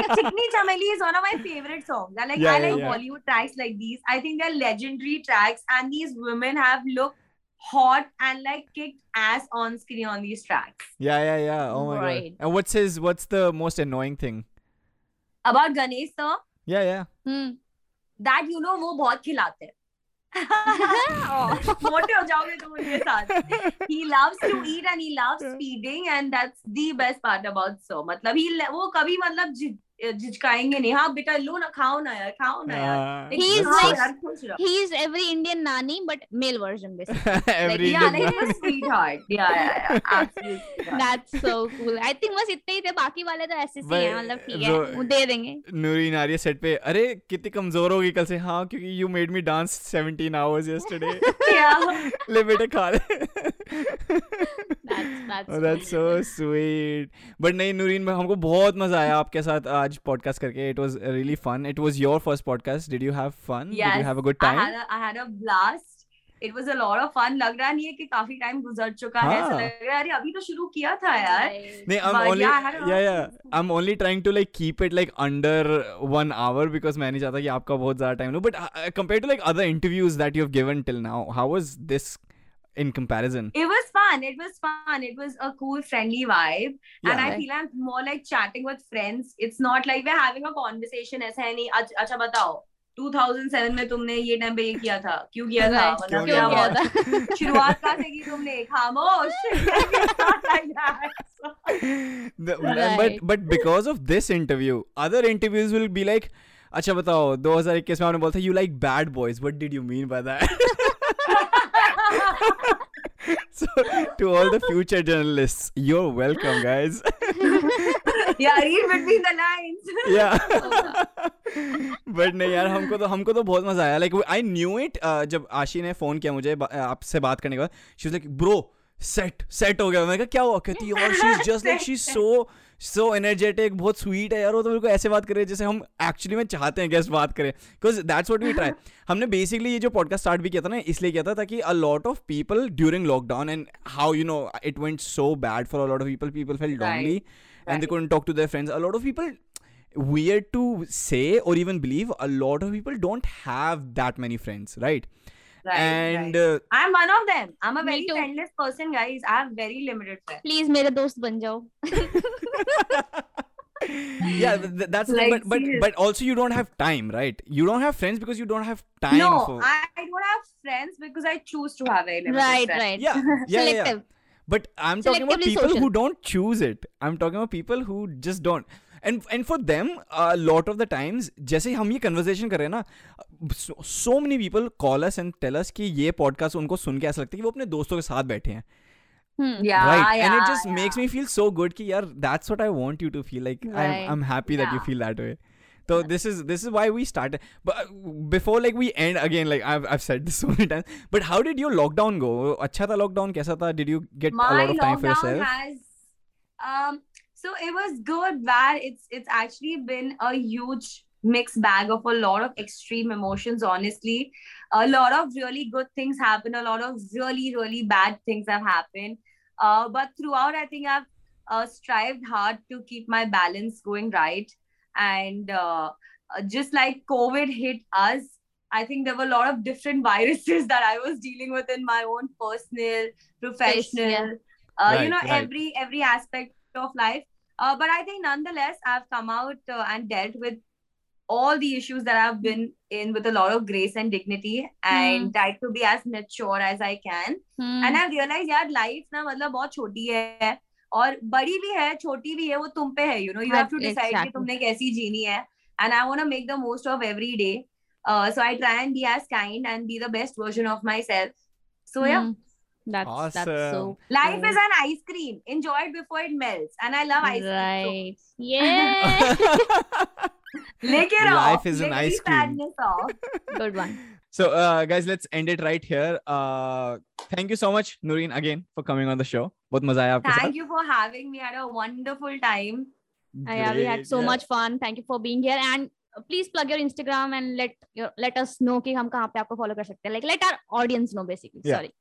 like चिकनी चमेली is one of my favorite songs. I like yeah, I like yeah, Bollywood yeah. tracks like these. I think they're legendary tracks, and these women have looked hot and like kicked ass on screen on these tracks. Yeah, yeah, yeah. Oh my right. god. And what's his? What's the most annoying thing about Ganesh sir? Yeah, yeah. Hmm. That you know, वो बहुत खिलाते हैं. मोटे हो जाओगे तुम उनके साथ. He loves to eat and he loves feeding and that's the best part about so. मतलब he वो कभी मतलब झिझकाएंगे नहीं. हाँ बेटा लो ना खाओ ना यार खाओ ना यार. He is like he is every Indian nani but male version basically. Every Indian nani. Yeah, like a sweetheart. Yeah, yeah, yeah. Absolutely. That's so cool. I think बस इतने ही थे. बाकी वाले तो ऐसे से हैं मतलब ठीक है वो दे देंगे. नूरीन आ रही है सेट पे. अरे कितनी कमजोर होगी कल से. हाँ क्योंकि you made me dance seventeen hours yesterday. Yeah. ले बेटा खा ले. That's that's. Oh, that's so sweet. But नहीं नूरीन हमको बहुत मजा आया आपके साथ podcast karke. It was really fun. It was your first podcast. Did you have fun? Yes, did you have a good time? I had a, I had a blast. It was a lot of fun. Lag raha nahi hai ki काफी time गुजर चुका है. ऐसा लग रहा है अरे अभी तो शुरू किया था यार. नहीं, I'm only yeah yeah. I'm only trying to like keep it like under one hour because मैं नहीं चाहता कि आपका बहुत ज़्यादा time हो. But uh, compared to like other interviews that you've given till now, how was this in comparison? It was fun. It was fun. It was a cool, friendly vibe, yeah, and I right? feel I'm more like chatting with friends. It's not like we're having a conversation. ऐसा है नहीं. अच्छा बताओ, two thousand seven में तुमने ये टाइम पे ये किया था, क्यों किया था? क्यों किया था? शुरुआत कहाँ से की तुमने? खामोश. But but because of this interview, other interviews will be like, अच्छा बताओ, twenty twenty-one में आपने बोला था, you like bad boys. What did you mean by that? So to all the future journalists, you're welcome, guys. Yeah, read between the lines. Yeah. But नहीं यार हमको तो हमको तो बहुत मजा आया. Like I knew it. Uh, जब आशी ने फोन किया मुझे आपसे बात करने के बाद, she was like, bro, set, set हो गया. मैंने कहा क्या हुआ? कहती है, और she's just like she's so so energetic, बहुत sweet है यार. वो तो मेरे को ऐसे बात कर रही है जैसे हम actually में चाहते हैं guest बात करें. Because that's what we try. हमने basically ये जो podcast start भी किया था ना इसलिए किया था ताकि a lot of people during lockdown and how you know it went so bad for a lot of people. People felt lonely right. and right. they couldn't talk to their friends. A lot of people, weird to say or even believe, a lot of people don't have that many friends, right? Right, and right. Uh, I'm one of them. I'm a very friendless person, guys. I have very limited friends. Please, मेरे दोस्त बन जाओ. Yeah, th- that's like, but, but but also you don't have time, right? You don't have friends because you don't have time. No, for... I, I don't have friends because I choose to have very limited right, friends. Right, right. Yeah, yeah, Selective. yeah. But I'm talking about people social. who don't choose it. I'm talking about people who just don't. And and for them, a lot of the times, जैसे हम ये conversation कर रहे हैं ना, so, so many people call us and tell us कि ये podcast उनको सुन के ऐसा लगता है कि वो अपने दोस्तों के साथ बैठे हैं. Hmm. Yeah, right. yeah, and it just yeah. makes me feel so good कि यार that's what I want you to feel like. Right. I'm I'm happy yeah. that you feel that way. So this is this is why we started. But before like we end again, like I've I've said this so many times. But how did your lockdown go? अच्छा था lockdown कैसा था? Did you get My a lot of time for yourself? My lockdown has um. So it was good, bad. It's it's actually been a huge mixed bag of a lot of extreme emotions, honestly. A lot of really good things happened. A lot of really, really bad things have happened. Uh, but throughout, I think I've uh, strived hard to keep my balance going right. And uh, just like COVID hit us, I think there were a lot of different viruses that I was dealing with in my own personal, professional, yes, yeah. uh, right, you know, right. every every aspect of life. Uh, but I think nonetheless, I've come out uh, and dealt with all the issues that I've been in with a lot of grace and dignity and mm. tried to be as mature as I can. Mm. And I've realized yaar, life na matlab bahut choti hai aur badi bhi hai, choti bhi hai, wo tum pe hai. You know, you have to decide exactly. ki tumne kaisi jeeni hai. And I want to make the most of every day. Uh, so I try and be as kind and be the best version of myself. So mm. yeah. That's, awesome. that's so Life cool. is an ice cream. Enjoy it before it melts. And I love ice right. cream. So. Yeah. Lick it Life off. Life is Lick an ice cream. Off. Good one. So uh, guys, let's end it right here. Uh, thank you so much, Noorin, again for coming on the show. बहुत मजा आया आपके साथ. Thank you for having me. I had a wonderful time. Yeah, we had so yeah. much fun. Thank you for being here. And please plug your Instagram and let your, let us know कि हम कहाँ पे आपको follow कर सकते हैं. Like let our audience know basically. Yeah. Sorry.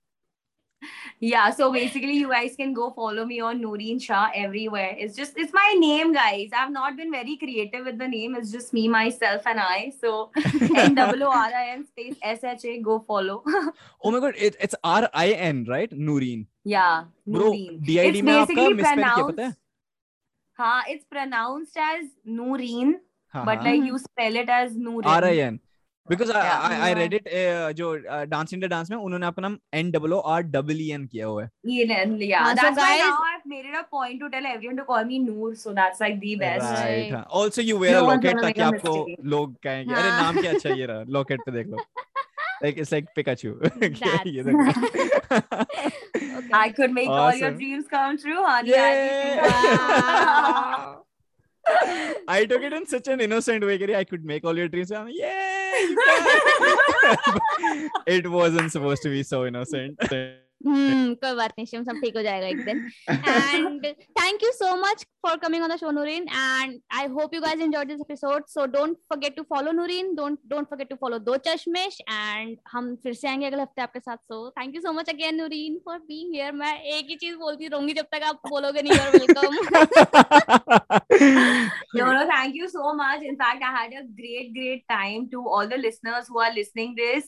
Yeah, so basically you guys can go follow me on Noorin Shah everywhere. It's just, it's my name, guys. I've not been very creative with the name. It's just me, myself and I. So N O O R I N space S H A, go follow. Oh my God, it, it's R I N, right? Noorin. Yeah, Noorin. Bro, D I D में आपका misspell किया पता है? हाँ, it's pronounced as Noorin, but like you spell it as Noorin. R I N. Because I, yeah, I, I read it, uh, जो uh, Dance India Dance में उन्होंने अपना नाम N O O R E E N किया हुआ है. Yeah, that's why now I've made it a point to tell everyone to call me Noor, so that's like the best. Right. Right. Also, you wear no a locket ताकि आपको लोग कहेंगे अरे नाम क्या अच्छा ये रहा, locket पे देख लो. Like it's like Pikachu. Okay. I could make awesome. all your dreams come true, honey. Wow. I took it in such an innocent way, I could make all your dreams. I'm like, yeah, it wasn't supposed to be so innocent. Hmm, कोई बात नहीं, शिवम सब ठीक हो जाएगा एक दिन. And thank you so much for coming on the show, Noorin. And I hope you guys enjoyed this episode. So don't forget to follow Noorin. Don't don't forget to follow Do Chashmesh. And हम फिर से आएंगे अगले हफ्ते आपके साथ. So thank you so much again, Noorin, for being here. मैं एक ही चीज बोलती रहूंगी जब तक आप बोलोगे नहीं. You're welcome. No, no, thank you so much. In fact, I had a great, great time. To all the listeners who are listening this,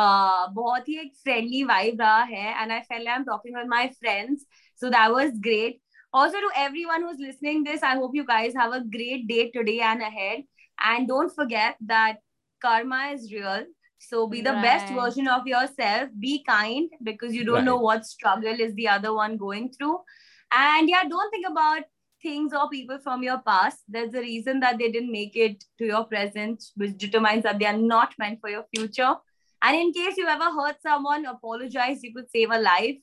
Uh, बहुत ही एक फ्रेंडली वाइब रहा है and I felt like I'm talking with my friends, so that was great. Also to everyone who's listening this, I hope you guys have a great day today and ahead, and don't forget that karma is real, so be the right. best version of yourself, be kind, because you don't right. know what struggle is the other one going through, and yeah, don't think about things or people from your past. There's a reason that they didn't make it to your present, which determines that they are not meant for your future. And in case you ever hurt someone, apologize. You could save a life.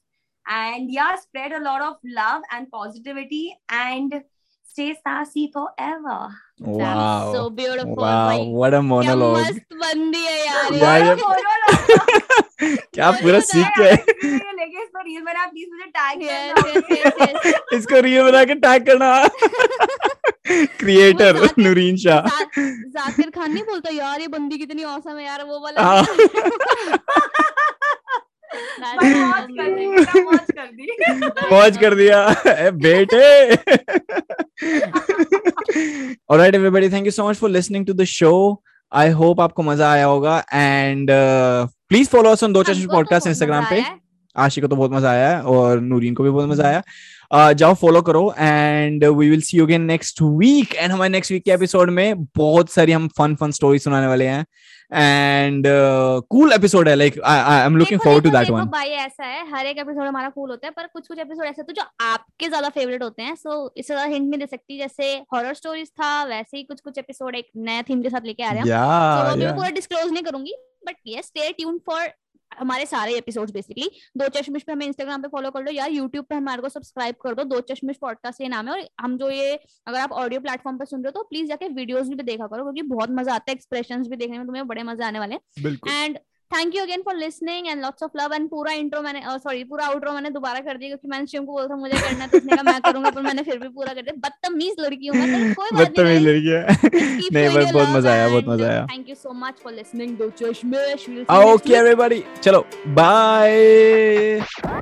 And yeah, spread a lot of love and positivity. And stay sassy forever. Wow. That is so beautiful. Wow, like, what a monologue. What a bandi hai yaar. What a monologue. क्या पूरा सीख है. लेके इसको रील बना, प्लीज मुझे टैग करना. इसको रील बना के टैग करना. क्रिएटर नूरीन शाह. जाकिर खान नहीं बोलता यार ये बंदी कितनी औसम है यार वो वाला. मौज कर दिया बेटे. Alright everybody, thank you so much for listening to the show. I hope आपको मजा आया होगा and please follow us on Do Chashme podcast Instagram पे. आशी को तो बहुत मजा आया और नूरीन को भी बहुत मजा आया. Uh, जाओ फॉलो करो and we will see you again next week. And हमारे नेक्स्ट वीक के एपिसोड में बहुत सारी हम फन फन स्टोरी सुनाने वाले हैं एंड कूल एपिसोड है. Like I am looking forward to that one. भाई ऐसा है हर एक एपिसोड हमारा कूल होता है पर कुछ कुछ एपिसोड ऐसे तो जो आपके ज्यादा फेवरेट होते हैं. सो इससे ज्यादा हिंट नहीं दे सकती. जैसे हॉरर स्टोरीज था वैसे ही कुछ कुछ एपिसोड एक नया थीम के साथ लेके आ रहे हैं. मैं पूरा डिस्क्लोज नहीं करूंगी but yes stay tuned for हमारे सारे एपिसोड्स बेसिकली. दो चश्मिश पे हमें इंस्टाग्राम पे फॉलो कर लो या यूट्यूब पे हमारे को सब्सक्राइब कर दो. दो चश्मिश पॉडकास्ट ये नाम है. और हम जो ये अगर आप ऑडियो प्लेटफॉर्म पे सुन रहे हो तो प्लीज जाके वीडियोस भी देखा करो क्योंकि बहुत मजा आता है. एक्सप्रेशंस भी देखने में तुम्हें बड़े मजा आने वाले हैं. And thank you again for listening and lots of love. And पूरा इंट्रो मैंने सॉरी पूरा आउट्रो मैंने दोबारा कर दिया क्योंकि मैंने शिवम को बोला था मुझे करना तो उसने कहा मैं करूंगा पर मैंने फिर भी पूरा कर दिया. बदतमीज लड़की हूं मैं. कोई बात नहीं. नहीं बस बहुत मजा आया बहुत मजा आया. Thank you so much for listening. Okay everybody चलो बाय.